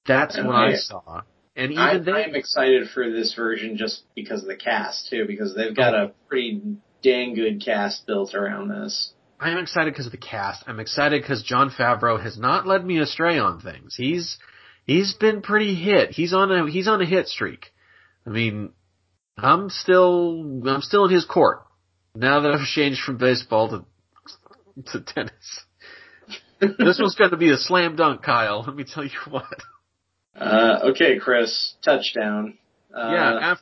That's what I saw. And even I'm excited for this version just because of the cast too, because they've got a pretty dang good cast built around this. I'm excited because of the cast. I'm excited because Jon Favreau has not led me astray on things. He's been pretty hit. He's on a hit streak. I mean, I'm still in his court now that I've changed from baseball to tennis. This one's going to be a slam dunk, Kyle. Let me tell you what. Okay, Chris, touchdown. Yeah,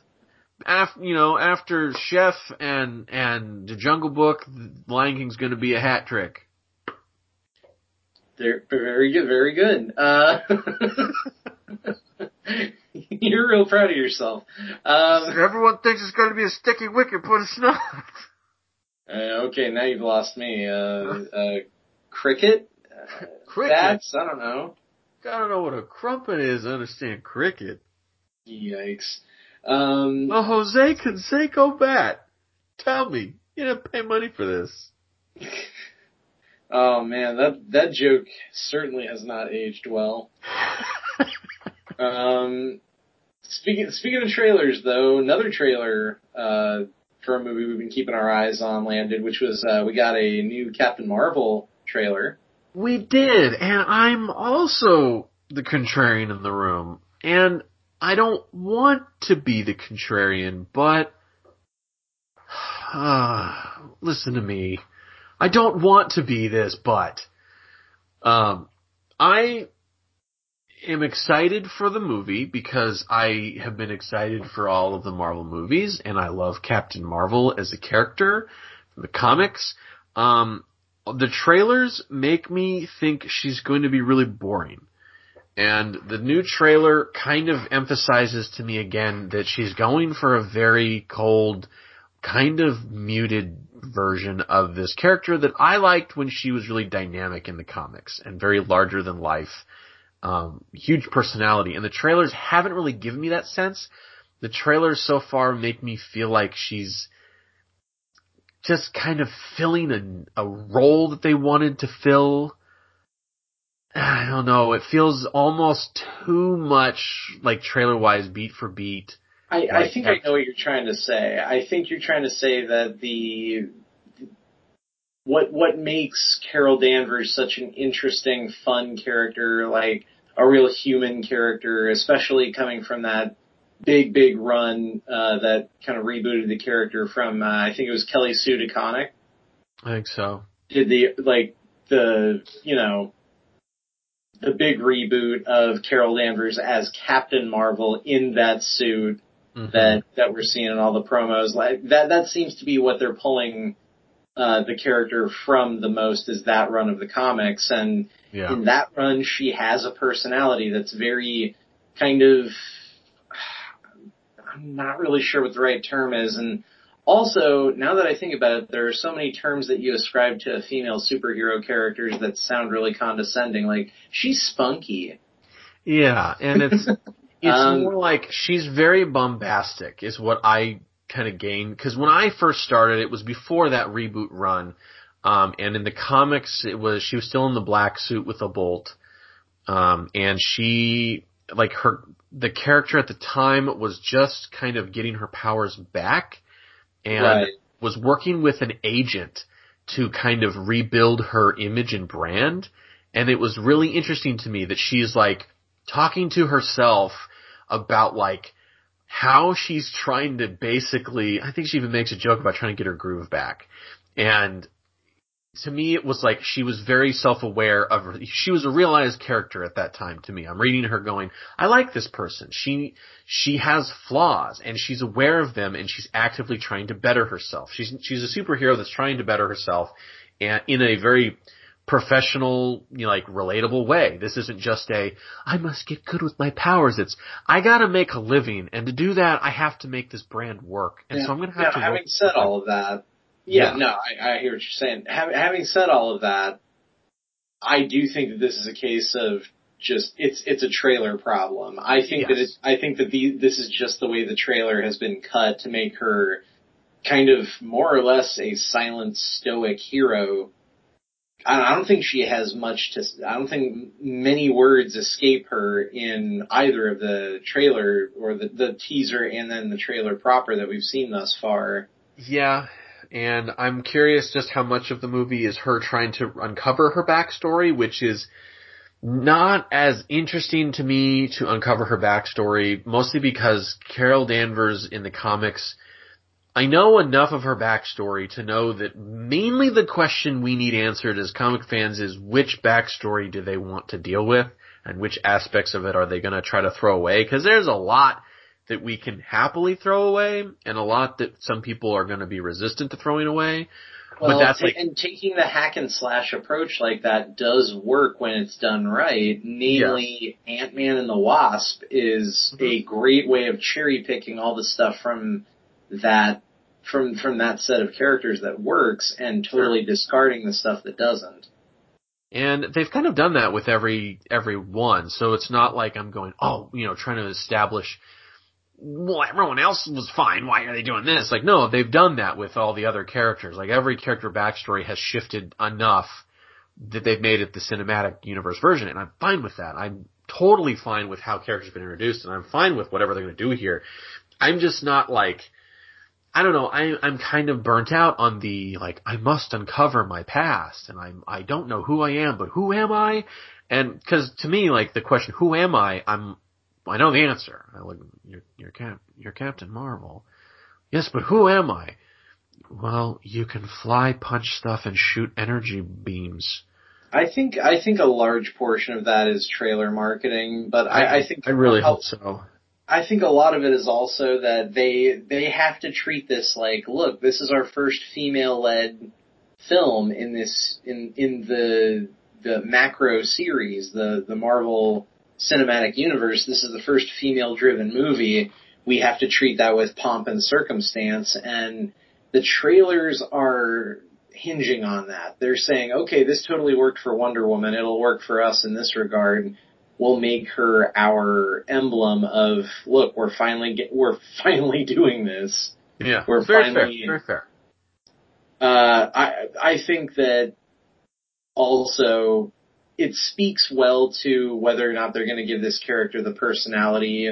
after Chef and the Jungle Book, Lion King's going to be a hat trick. They're very good, very good. You're real proud of yourself. Everyone thinks it's going to be a sticky wicket, but it's not. Okay, now you've lost me. Cricket? Cricket? That's, I don't know. I don't know what a crumpet is. I understand cricket. Yikes. A Jose Canseco bat. Tell me. You didn't pay money for this. Oh, man. That joke certainly has not aged well. Speaking of trailers, though, another trailer for a movie we've been keeping our eyes on landed, which was we got a new Captain Marvel trailer. We did, and I'm also the contrarian in the room, and I don't want to be the contrarian, but listen to me. I don't want to be this, but I am excited for the movie because I have been excited for all of the Marvel movies, and I love Captain Marvel as a character from the comics. The trailers make me think she's going to be really boring. And the new trailer kind of emphasizes to me again that she's going for a very cold, kind of muted version of this character that I liked when she was really dynamic in the comics and very larger than life, huge personality. And the trailers haven't really given me that sense. The trailers so far make me feel like she's just kind of filling a role that they wanted to fill. I don't know. It feels almost too much like trailer-wise, beat for beat. I think I know what you're trying to say. I think you're trying to say that what makes Carol Danvers such an interesting, fun character, like a real human character, especially coming from that big run that kind of rebooted the character from, I think it was Kelly Sue DeConnick. I think so. Did the big reboot of Carol Danvers as Captain Marvel in that suit that we're seeing in all the promos. Like that seems to be what they're pulling the character from the most, is that run of the comics. And in that run, she has a personality that's very kind of, I'm not really sure what the right term is. And also, now that I think about it, there are so many terms that you ascribe to female superhero characters that sound really condescending. Like, she's spunky. Yeah, and it's more like she's very bombastic is what I kind of gained. Because when I first started, it was before that reboot run. And in the comics, she was still in the black suit with a bolt. And she, like her... The character at the time was just kind of getting her powers back and was working with an agent to kind of rebuild her image and brand. And it was really interesting to me that she's like talking to herself about like how she's trying to basically, I think she even makes a joke about trying to get her groove back. And to me, it was like she was very self-aware of her. She was a realized character at that time to me. I'm reading her going, I like this person. She has flaws, and she's aware of them, and she's actively trying to better herself. She's a superhero that's trying to better herself and in a very professional, you know, like relatable way. This isn't just a, I must get good with my powers. It's, I gotta make a living. And to do that, I have to make this brand work. And so I'm gonna have to. Having said all of that, I hear what you're saying. Having said all of that, I do think that this is a case of just, it's a trailer problem. I think that this is just the way the trailer has been cut to make her kind of more or less a silent, stoic hero. I don't think she has much to, I don't think many words escape her in either of the trailer or the teaser and then the trailer proper that we've seen thus far. Yeah. And I'm curious just how much of the movie is her trying to uncover her backstory, which is not as interesting to me to uncover her backstory, mostly because Carol Danvers in the comics, I know enough of her backstory to know that mainly the question we need answered as comic fans is which backstory do they want to deal with and which aspects of it are they going to try to throw away? Because there's a lot that we can happily throw away and a lot that some people are going to be resistant to throwing away. Well, but that's like, and taking the hack and slash approach like that does work when it's done right. Namely, Ant-Man and the Wasp is a great way of cherry picking all the stuff from that set of characters that works and totally discarding the stuff that doesn't. And they've kind of done that with every one. So it's not like I'm going, trying to establish, well, everyone else was fine, why are they doing this? Like, no, they've done that with all the other characters. Like, every character backstory has shifted enough that they've made it the cinematic universe version, and I'm fine with that. I'm totally fine with how characters have been introduced, and I'm fine with whatever they're going to do here. I'm just not like, I don't know, I'm kind of burnt out on the, like, I must uncover my past, and I don't know who I am, but who am I? And, because to me, like, the question, who am I, I know the answer. I look, you're Captain Marvel. Yes, but who am I? Well, you can fly, punch stuff, and shoot energy beams. I think a large portion of that is trailer marketing, but I think I really hope so. I think a lot of it is also that they have to treat this like, look, this is our first female-led film in this in the macro series, the Marvel cinematic universe. This is the first female-driven movie. We have to treat that with pomp and circumstance, and the trailers are hinging on that. They're saying, okay, this totally worked for Wonder Woman. It'll work for us in this regard. We'll make her our emblem of, look, we're finally doing this. Yeah, we're very fair. I think that also, it speaks well to whether or not they're going to give this character the personality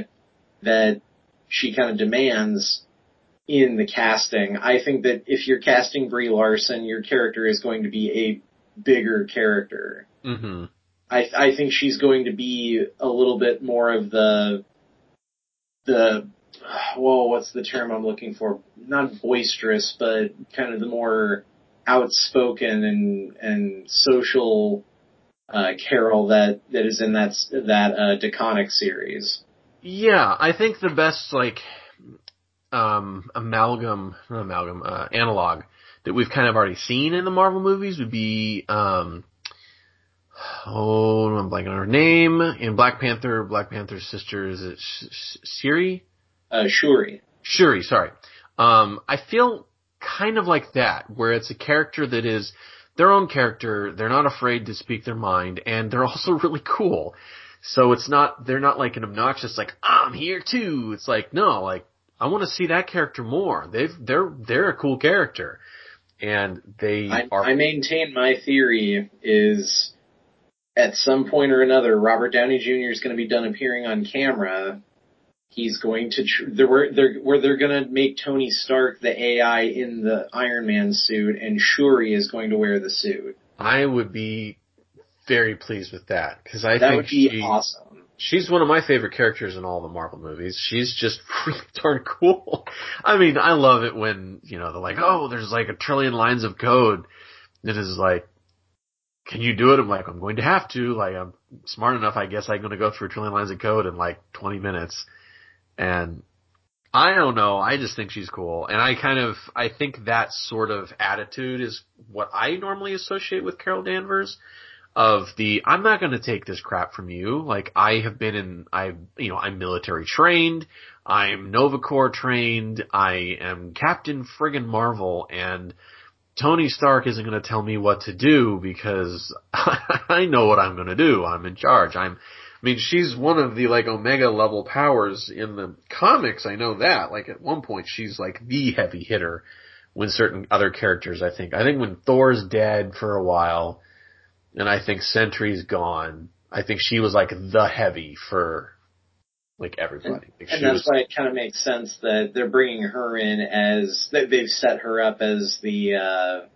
that she kind of demands in the casting. I think that if you're casting Brie Larson, your character is going to be a bigger character. Mm-hmm. I think she's going to be a little bit more of the what's the term I'm looking for? Not boisterous, but kind of the more outspoken and social Carol that is in that Deconic series. Yeah, I think the best analog that we've kind of already seen in the Marvel movies would be I'm blanking on her name in Black Panther's sister, is it Shuri? Shuri, sorry. I feel kind of like that, where it's a character that is their own character, they're not afraid to speak their mind, and they're also really cool. So they're not like an obnoxious, like, I'm here too. It's like, no, like, I want to see that character more. They're a cool character. And I maintain my theory is at some point or another, Robert Downey Jr. is going to be done appearing on camera. He's going to, they're going to make Tony Stark the AI in the Iron Man suit, and Shuri is going to wear the suit. I would be very pleased with that, because I think that would be awesome. She's one of my favorite characters in all the Marvel movies. She's just really darn cool. I mean, I love it when, you know, they're like, oh, there's like a trillion lines of code that is like, can you do it? I'm like, I'm going to have to. Like, I'm smart enough, I guess I'm going to go through a trillion lines of code in like 20 minutes. And I don't know. I just think she's cool. And I think that sort of attitude is what I normally associate with Carol Danvers, of the, I'm not going to take this crap from you. Like, I'm military trained. I'm Novacore trained. I am Captain Friggin' Marvel, and Tony Stark isn't going to tell me what to do because I know what I'm going to do. I'm in charge. She's one of the, like, Omega level powers in the comics. I know that. Like, at one point, she's like the heavy hitter when certain other characters, I think when Thor's dead for a while, and I think Sentry's gone, I think she was like the heavy for, like, everybody. Why it kind of makes sense that they're bringing her in as, they've set her up as the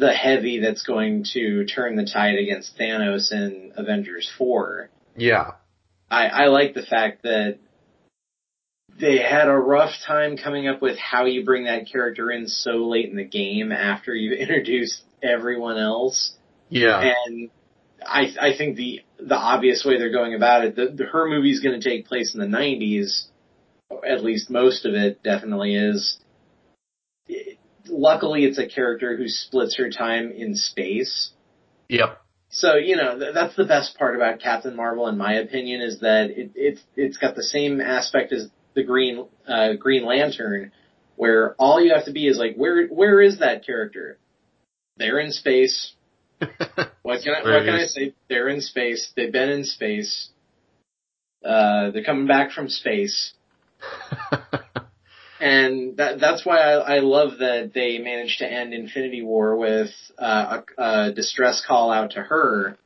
heavy that's going to turn the tide against Thanos in Avengers 4. Yeah. I like the fact that they had a rough time coming up with how you bring that character in so late in the game after you've introduced everyone else. Yeah. And I think the obvious way they're going about it, her movie's going to take place in the 90s, at least most of it definitely is. Luckily, it's a character who splits her time in space. Yep. So, that's the best part about Captain Marvel, in my opinion, is that it's got the same aspect as the Green Lantern, where all you have to be is like, where is that character? They're in space. What can I say? They're in space. They've been in space. They're coming back from space. And that's why I love that they managed to end Infinity War with a distress call out to her.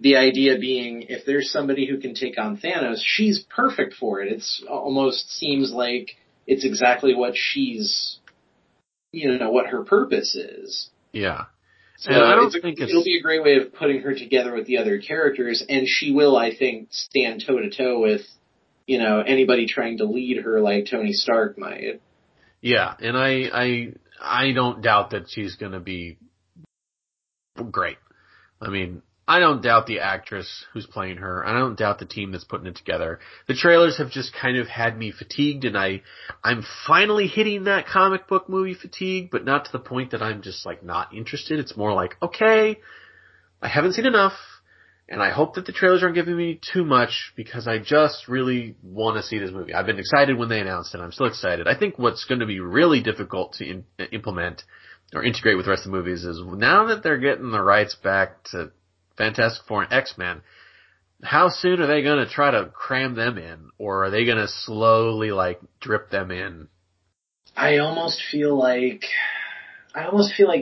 The idea being, if there's somebody who can take on Thanos, she's perfect for it. It's almost seems like it's exactly what what her purpose is. Yeah. So I don't think it'll be a great way of putting her together with the other characters, and she will, I think, stand toe-to-toe with, anybody trying to lead her like Tony Stark might. Yeah, and I don't doubt that she's going to be great. I don't doubt the actress who's playing her. I don't doubt the team that's putting it together. The trailers have just kind of had me fatigued, and I'm finally hitting that comic book movie fatigue, but not to the point that I'm just, like, not interested. It's more like, okay, I haven't seen enough, and I hope that the trailers aren't giving me too much, because I just really want to see this movie. I've been excited when they announced it. I'm still excited. I think what's going to be really difficult to implement or integrate with the rest of the movies is, now that they're getting the rights back to Fantastic Four and X-Men, how soon are they going to try to cram them in? Or are they going to slowly, like, drip them in? I almost feel like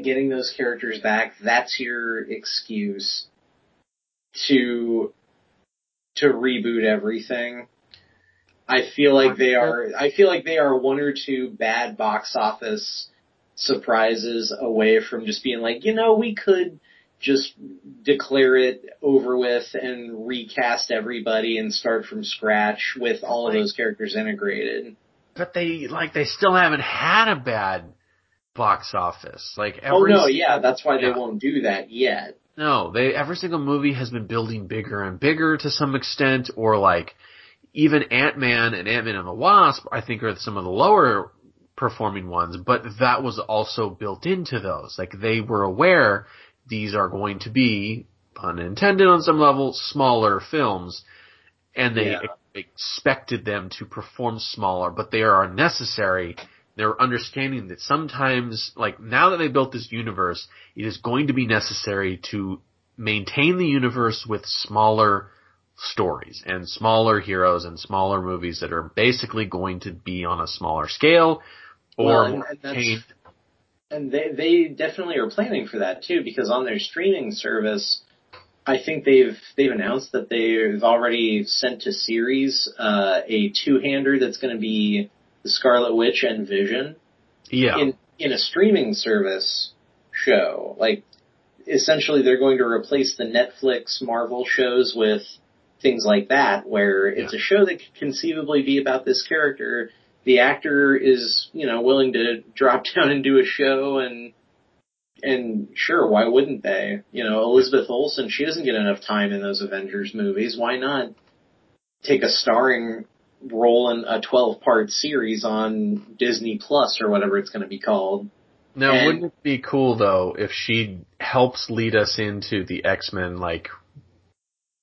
getting those characters back, that's your excuse to reboot everything. I feel like they are one or two bad box office surprises away from just being like, we could just declare it over with and recast everybody and start from scratch with all of those characters integrated. But they still haven't had a bad box office. Like, that's why they won't do that yet. No, every single movie has been building bigger and bigger to some extent, or like even Ant-Man and Ant-Man and the Wasp, I think, are some of the lower performing ones, but that was also built into those. Like, they were aware these are going to be, pun intended on some level, smaller films, and they expected them to perform smaller, but they are necessary. They're understanding that sometimes, like, now that they built this universe, it is going to be necessary to maintain the universe with smaller stories and smaller heroes and smaller movies that are basically going to be on a smaller scale, or maintain. And they definitely are planning for that too, because on their streaming service, I think they've announced that they've already sent to series a two-hander that's going to be the Scarlet Witch and Vision. Yeah. In a streaming service show, like, essentially they're going to replace the Netflix Marvel shows with things like that, where it's a show that could conceivably be about this character. The actor is, willing to drop down and do a show, and sure, why wouldn't they? Elizabeth Olsen, she doesn't get enough time in those Avengers movies. Why not take a starring rolling a 12-part series on Disney Plus or whatever it's going to be called. Now, and wouldn't it be cool, though, if she helps lead us into the X-Men, like,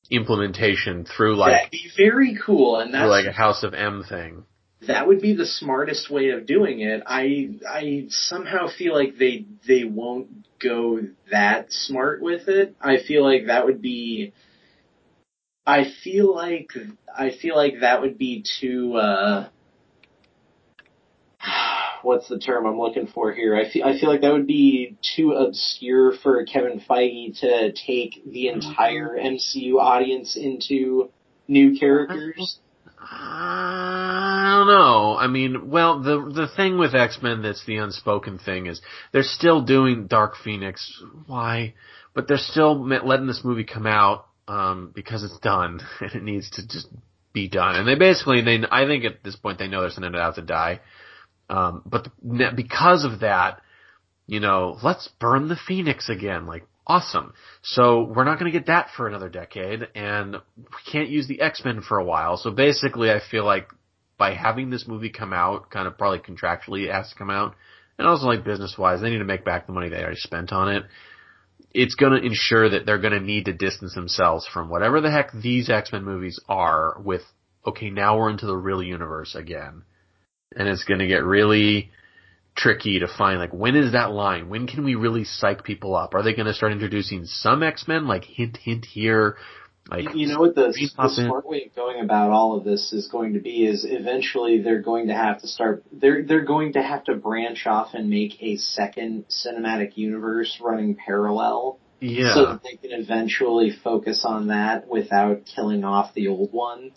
implementation through, like... That'd be very cool, and that's... Through, like, a House of M thing. That would be the smartest way of doing it. I somehow feel like they won't go that smart with it. I feel like that would be... I feel like that would be too, what's the term I'm looking for here? I feel like that would be too obscure for Kevin Feige to take the entire MCU audience into new characters. I don't know. I mean, well, the thing with X-Men that's the unspoken thing is they're still doing Dark Phoenix. Why? But they're still letting this movie come out. Because it's done and it needs to just be done. And I think at this point they know they're sending it out to die. Because of that, you know, let's burn the Phoenix again. Like, awesome. So we're not going to get that for another decade, and we can't use the X-Men for a while. So basically I feel like by having this movie come out, kind of probably contractually it has to come out, and also like business-wise, they need to make back the money they already spent on it. It's going to ensure that they're going to need to distance themselves from whatever the heck these X-Men movies are with, okay, now we're into the real universe again. And it's going to get really tricky to find, like, when is that line? When can we really psych people up? Are they going to start introducing some X-Men? Like, hint, hint here. Like, you know what the smart way of going about all of this is going to be is eventually they're going to have to branch off and make a second cinematic universe running parallel. Yeah. So that they can eventually focus on that without killing off the old one.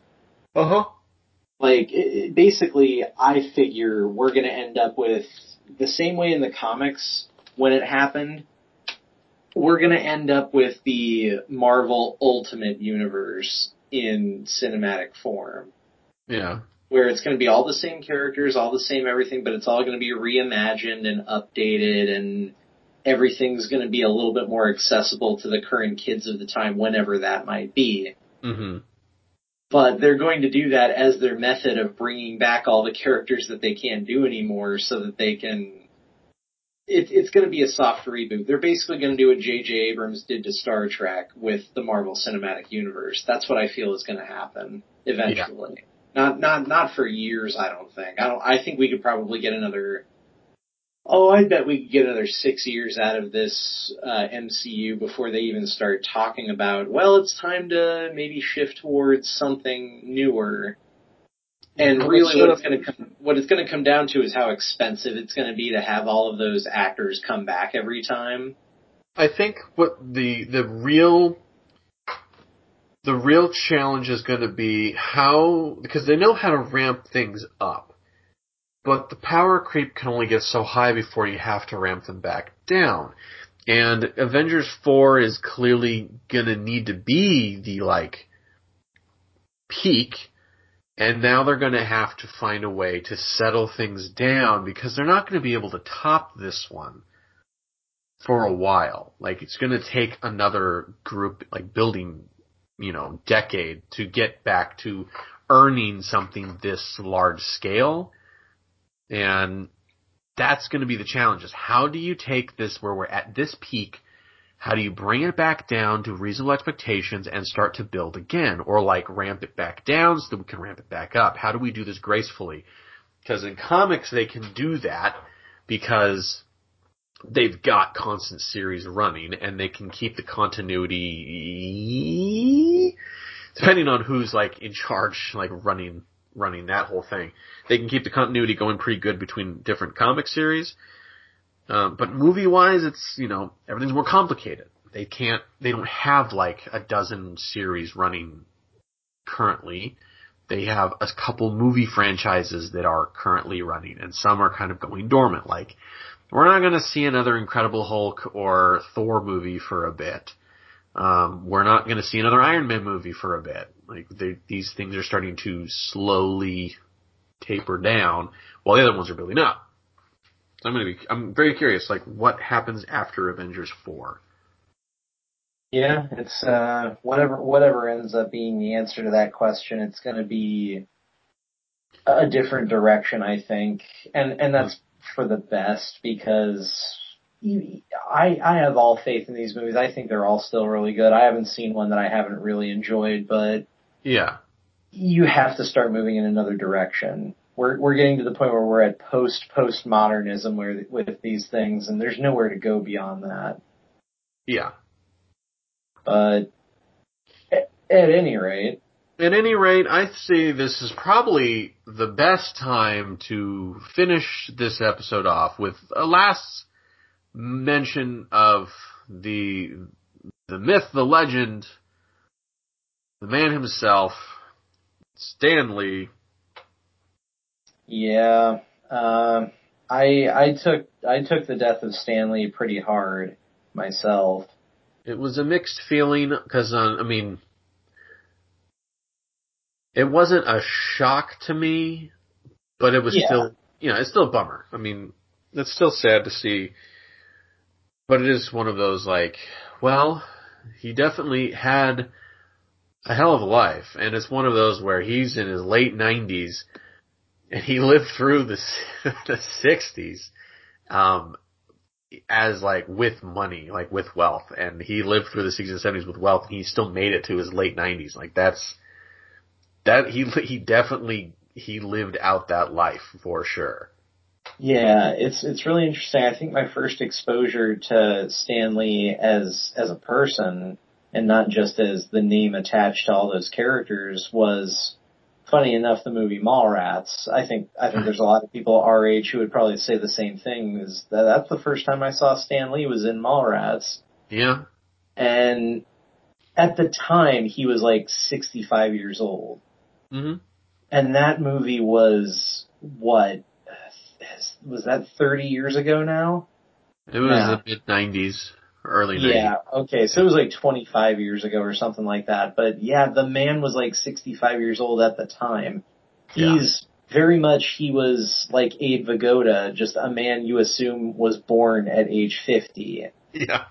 Uh-huh. Like, basically, I figure we're going to end up with the same way in the comics when it happened. We're going to end up with the Marvel Ultimate Universe in cinematic form. Yeah. Where it's going to be all the same characters, all the same everything, but it's all going to be reimagined and updated, and everything's going to be a little bit more accessible to the current kids of the time, whenever that might be. Mm-hmm. But they're going to do that as their method of bringing back all the characters that they can't do anymore so that they can... It's going to be a soft reboot. They're basically going to do what J.J. Abrams did to Star Trek with the Marvel Cinematic Universe. That's what I feel is going to happen eventually. Yeah. Not for years, I don't think. I think we could probably get another... Oh, I bet we could get another 6 years out of this MCU before they even start talking about, well, it's time to maybe shift towards something newer. And really what it's going to come down to is how expensive it's going to be to have all of those actors come back every time. I think what the real challenge is going to be how, because they know how to ramp things up, but the power creep can only get so high before you have to ramp them back down. And Avengers 4 is clearly going to need to be the, like, peak. And now they're going to have to find a way to settle things down because they're not going to be able to top this one for a while. Like, it's going to take another group, like, building, you know, decade to get back to earning something this large scale. And that's going to be the challenge, is how do you take this where we're at this peak, how do you bring it back down to reasonable expectations and start to build again? Or, like, ramp it back down so that we can ramp it back up. How do we do this gracefully? Because in comics, they can do that because they've got constant series running and they can keep the continuity, depending on who's, like, in charge, like, running that whole thing. They can keep the continuity going pretty good between different comic series. But movie-wise, it's, you know, everything's more complicated. They don't have, like, a dozen series running currently. They have a couple movie franchises that are currently running, and some are kind of going dormant. Like, we're not going to see another Incredible Hulk or Thor movie for a bit. We're not going to see another Iron Man movie for a bit. Like, these things are starting to slowly taper down while the other ones are building up. So I'm very curious, like, what happens after Avengers 4? Yeah, it's, whatever ends up being the answer to that question, it's gonna be a different direction, I think. And that's for the best, because I have all faith in these movies. I think they're all still really good. I haven't seen one that I haven't really enjoyed, but yeah, you have to start moving in another direction. We're getting to the point where we're at postmodernism with these things, and there's nowhere to go beyond that. Yeah. But at any rate, I say this is probably the best time to finish this episode off with a last mention of the myth, the legend, the man himself, Stan Lee. Yeah, I took the death of Stan Lee pretty hard myself. It was a mixed feeling because it wasn't a shock to me, but it was it's still a bummer. I mean, it's still sad to see, but it is one of those he definitely had a hell of a life, and it's one of those where he's in his late 90s. And he lived through the 60s, with money, with wealth. And he lived through the 60s and 70s with wealth, and he still made it to his late 90s. He lived out that life for sure. Yeah, it's really interesting. I think my first exposure to Stan Lee as a person, and not just as the name attached to all those characters, was, funny enough, the movie Mallrats. I think there's a lot of people our age who would probably say the same thing. That's the first time I saw Stan Lee was in Mallrats. Yeah. And at the time, he was 65 years old. Mm-hmm. And that movie was, was that 30 years ago now? It was the mid-90s. Early 90s. Yeah, okay, so it was 25 years ago or something like that. But yeah, the man was 65 years old at the time. He was like Abe Vigoda, just a man you assume was born at age 50. Yeah.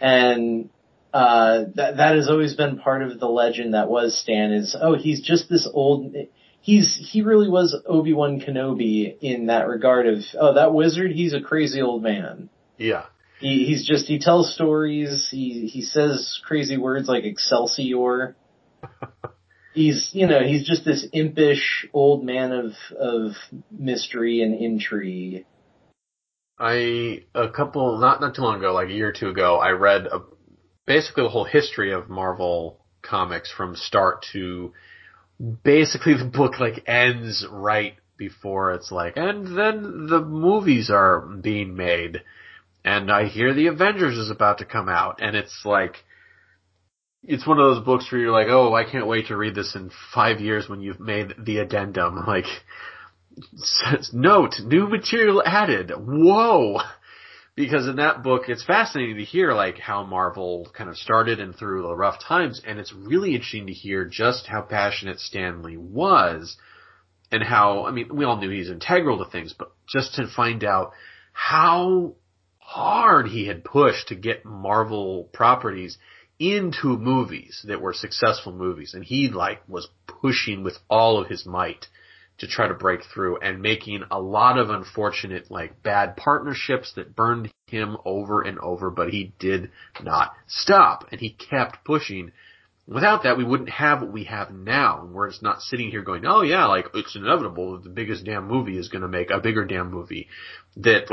And that has always been part of the legend that was Stan is, he's just this old... He really was Obi-Wan Kenobi in that regard of, that wizard, he's a crazy old man. Yeah. He tells stories, he says crazy words like Excelsior. He's just this impish old man of mystery and intrigue. Not too long ago, a year or two ago, I read basically the whole history of Marvel Comics from start to basically the book ends right before it's and then the movies are being made. And I hear the Avengers is about to come out, and it's one of those books where you're I can't wait to read this in 5 years when you've made the addendum. Note, new material added. Whoa! Because in that book, it's fascinating to hear how Marvel kind of started and through the rough times, and it's really interesting to hear just how passionate Stan Lee was, and how, we all knew he's integral to things, but just to find out how hard he had pushed to get Marvel properties into movies that were successful movies. And he was pushing with all of his might to try to break through and making a lot of unfortunate, bad partnerships that burned him over and over, but he did not stop and he kept pushing. Without that, we wouldn't have what we have now. And we're just not sitting here going, it's inevitable that the biggest damn movie is going to make a bigger damn movie. That,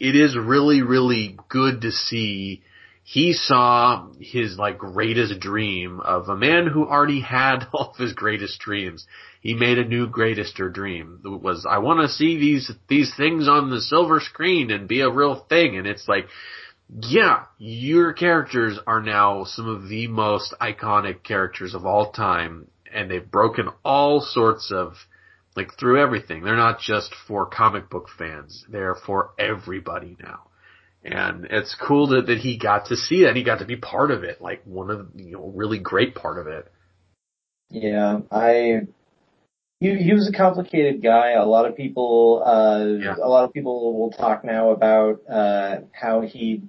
it is really, really good to see. He saw his, greatest dream of a man who already had all of his greatest dreams. He made a new greatester dream. It was, I want to see these things on the silver screen and be a real thing. And it's yeah, your characters are now some of the most iconic characters of all time, and they've broken all sorts of, through everything. They're not just for comic book fans. They're for everybody now. And it's cool that he got to see that. He got to be part of it, one of, really great part of it. Yeah, he was a complicated guy. A lot of people will talk now about how he,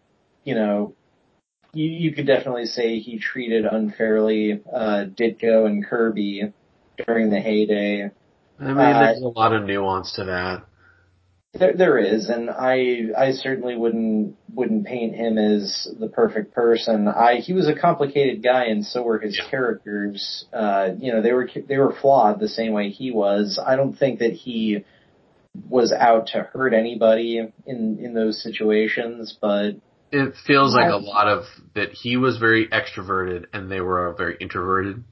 you could definitely say he treated unfairly Ditko and Kirby during the heyday. I mean, there's a lot of nuance to that. There is, and I certainly wouldn't paint him as the perfect person. He was a complicated guy, and so were his characters. They were flawed the same way he was. I don't think that he was out to hurt anybody in those situations, but it feels like a lot of that. He was very extroverted, and they were very introverted.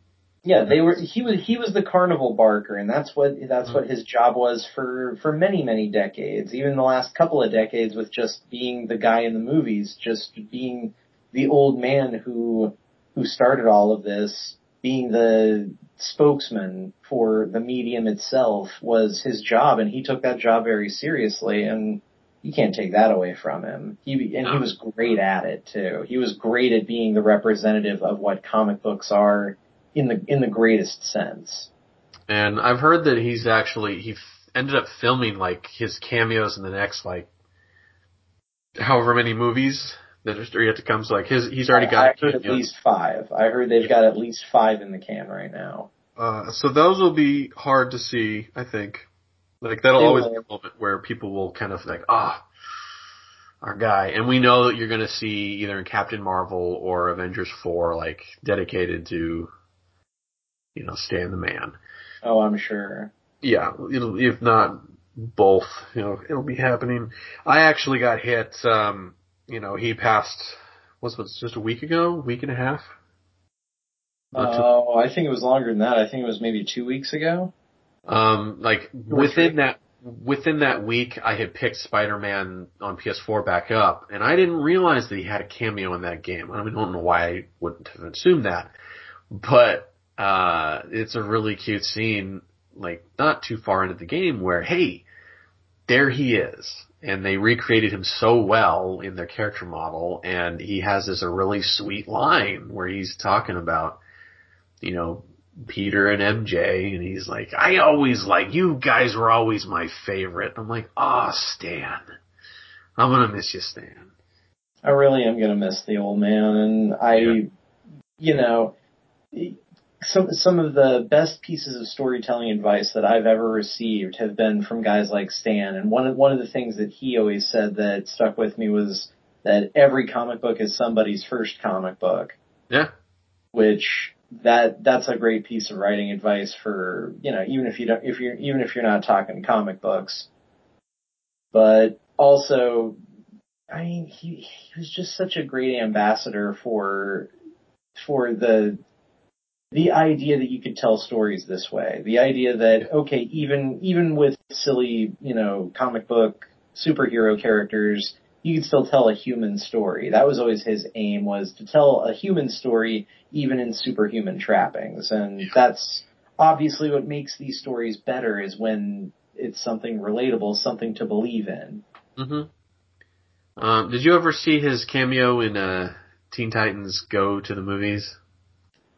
Yeah, he was the carnival barker, and that's what his job was for many, many decades, even the last couple of decades, with just being the guy in the movies, just being the old man who started all of this, being the spokesman for the medium itself was his job, and he took that job very seriously, and you can't take that away from him. He was great at it too. He was great at being the representative of what comic books are. In the greatest sense. And I've heard that he's actually, he ended up filming like his cameos in the next like however many movies that are yet to come. So like he's already got at least 5. I heard they've got at least 5 in the can right now. So those will be hard to see, I think. Like that'll always be a moment where people will kind of like, our guy. And we know that you're going to see either in Captain Marvel or Avengers 4, like dedicated to, Stan the Man. Oh, I'm sure. Yeah, if not both, it'll be happening. I actually got hit, he passed, was just a week ago, week and a half? Oh, I think it was longer than that. I think it was maybe 2 weeks ago. Within that week, I had picked Spider-Man on PS4 back up, and I didn't realize that he had a cameo in that game. I don't know why I wouldn't have assumed that, but it's a really cute scene, like not too far into the game, where hey, there he is, and they recreated him so well in their character model, and he has this really sweet line where he's talking about, Peter and MJ, and he's like, I always like you guys were always my favorite. I'm like, Stan, I'm gonna miss you, Stan. I really am gonna miss the old man, and Some of the best pieces of storytelling advice that I've ever received have been from guys like Stan, and one of the things that he always said that stuck with me was that every comic book is somebody's first comic book. Yeah. Which that's a great piece of writing advice for, even if you're not talking comic books. But also, I mean, he was just such a great ambassador for the idea that you could tell stories this way, the idea that, okay, even with silly, comic book superhero characters, you could still tell a human story. That was always his aim, was to tell a human story even in superhuman trappings. And that's obviously what makes these stories better, is when it's something relatable, something to believe in. Mm-hmm. Did you ever see his cameo in Teen Titans Go to the Movies?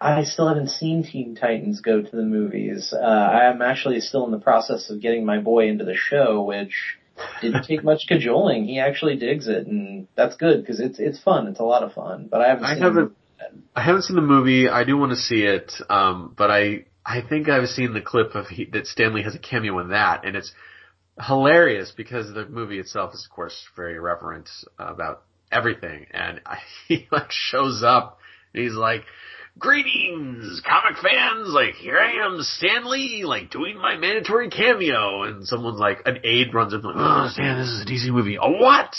I still haven't seen Teen Titans Go to the Movies. I'm actually still in the process of getting my boy into the show, which didn't take much cajoling. He actually digs it, and that's good because it's fun. It's a lot of fun. But I haven't seen the movie. I do want to see it, but I think I've seen the clip of that Stanley has a cameo in that, and it's hilarious because the movie itself is, of course, very irreverent about everything, and he like shows up and he's like, greetings, comic fans, like, here I am, Stan Lee, like, doing my mandatory cameo, and someone's like, an aide runs up, like, oh, Stan, this is a DC movie. Oh, what?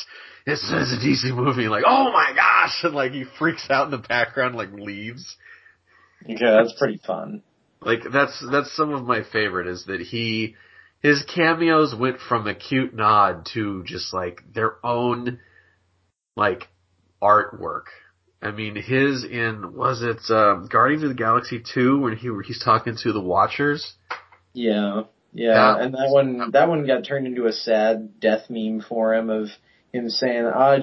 This is a DC movie, like, oh my gosh, and, like, he freaks out in the background, like, leaves. Yeah, that's pretty fun. Like, that's some of my favorite, is that his cameos went from a cute nod to just, like, their own, like, artwork. I mean, his Guardians of the Galaxy 2 when he's talking to the Watchers? Yeah, and that one got turned into a sad death meme for him, of him saying, I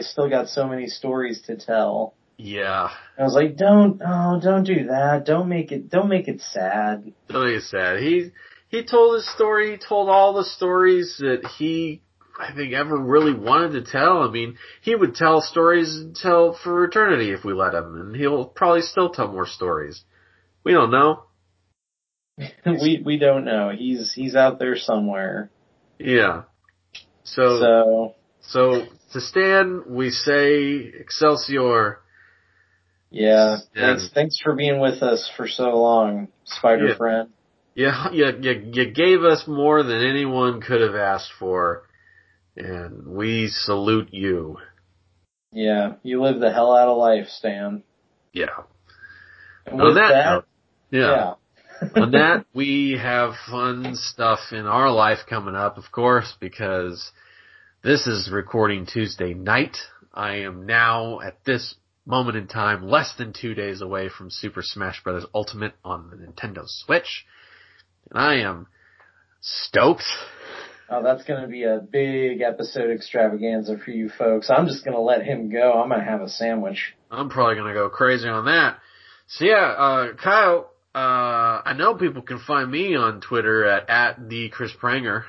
still got so many stories to tell. Yeah. I was like, don't do that. Don't make it sad. Don't make it sad. He told his story, he told all the stories that he, I think, ever really wanted to tell. I mean, he would tell stories until for eternity if we let him, and he'll probably still tell more stories. We don't know. We don't know. He's out there somewhere. Yeah. So to Stan, we say Excelsior. Yeah. Thanks for being with us for so long, Spider Friend. Yeah, you gave us more than anyone could have asked for, and we salute you. Yeah, you live the hell out of life, Stan. Yeah. And with that, yeah. On that, we have fun stuff in our life coming up, of course, because this is recording Tuesday night. I am now, at this moment in time, less than 2 days away from Super Smash Bros. Ultimate on the Nintendo Switch. And I am stoked. Oh, that's going to be a big episode extravaganza for you folks. I'm just going to let him go. I'm going to have a sandwich. I'm probably going to go crazy on that. So yeah, Kyle, I know people can find me on Twitter at the Chris Pranger.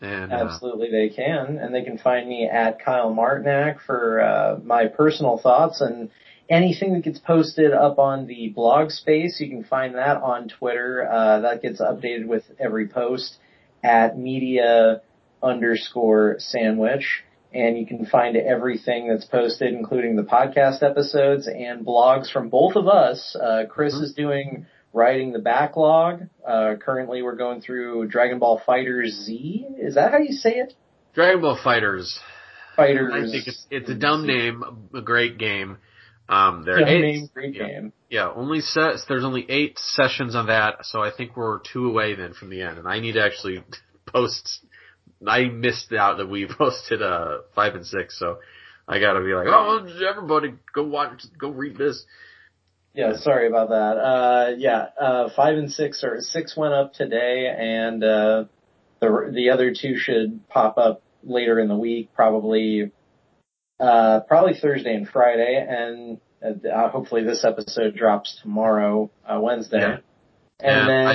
And, absolutely they can. And they can find me at Kyle Martinak for my personal thoughts and anything that gets posted up on the blog space. You can find that on Twitter. That gets updated with every post at media_sandwich. And you can find everything that's posted, including the podcast episodes and blogs from both of us. Chris is doing writing the backlog. Currently we're going through Dragon Ball Fighters Z. Is that how you say it? Dragon Ball Fighters. I think it's a dumb name, a great game. There are eight. Yeah, there's only 8 sessions on that, so I think we're 2 away then from the end. And I need to actually post. I missed out that we posted 5 and 6, so I gotta be like, oh, everybody, go read this. Yeah, sorry about that. 5 and 6 or 6 went up today, and the other 2 should pop up later in the week, probably Thursday and Friday, and hopefully this episode drops tomorrow, Wednesday. Yeah. And then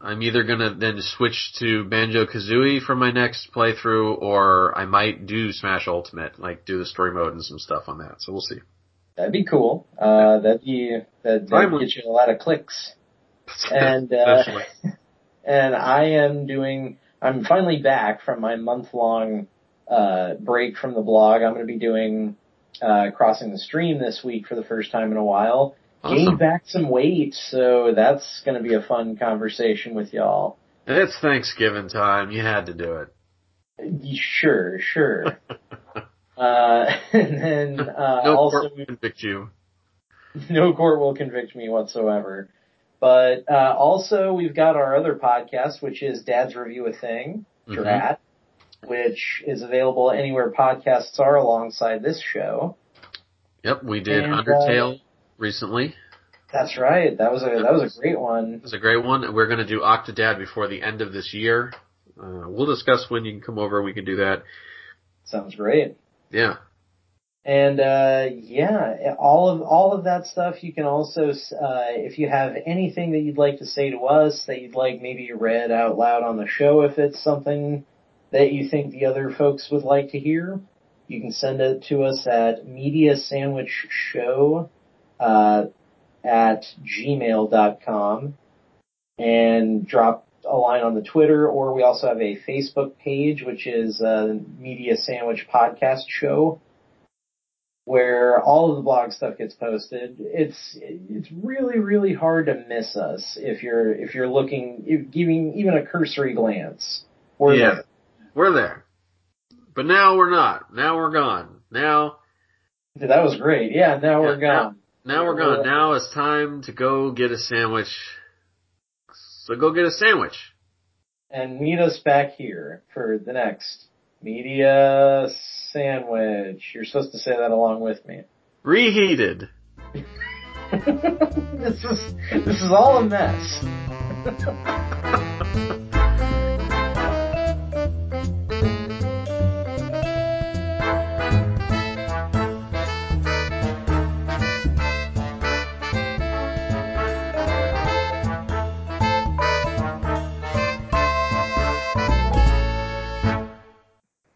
I'm either going to then switch to Banjo-Kazooie for my next playthrough, or I might do Smash Ultimate, like do the story mode and some stuff on that. So we'll see. That'd be cool. That'd get you a lot of clicks. And I'm finally back from my month-long break from the blog. I'm going to be doing Crossing the Stream this week for the first time in a while. Awesome. Gained back some weight, so that's going to be a fun conversation with y'all. It's Thanksgiving time. You had to do it. Sure. Court will convict you. No court will convict me whatsoever. But also we've got our other podcast, which is Dad's Review a Thing, Drat, which is available anywhere podcasts are alongside this show. Yep, we did Undertale recently. That's right. That was a great one. It was a great one. We're going to do Octodad before the end of this year. We'll discuss when you can come over. We can do that. Sounds great. Yeah. And all of that stuff. You can also, if you have anything that you'd like to say to us, that you'd like maybe read out loud on the show, if it's something that you think the other folks would like to hear, you can send it to us at mediasandwichshow at gmail.com and drop a line on the Twitter, or we also have a Facebook page, which is Media Sandwich Podcast Show, where all of the blog stuff gets posted. It's really, really hard to miss us if you're looking, giving even a cursory glance. We're there. We're there. But now we're not. Now we're gone. Now. That was great. Yeah, now we're gone. Now we're gone. Now it's time to go get a sandwich. So go get a sandwich. And meet us back here for the next Media Sandwich. You're supposed to say that along with me. Reheated. This is all a mess.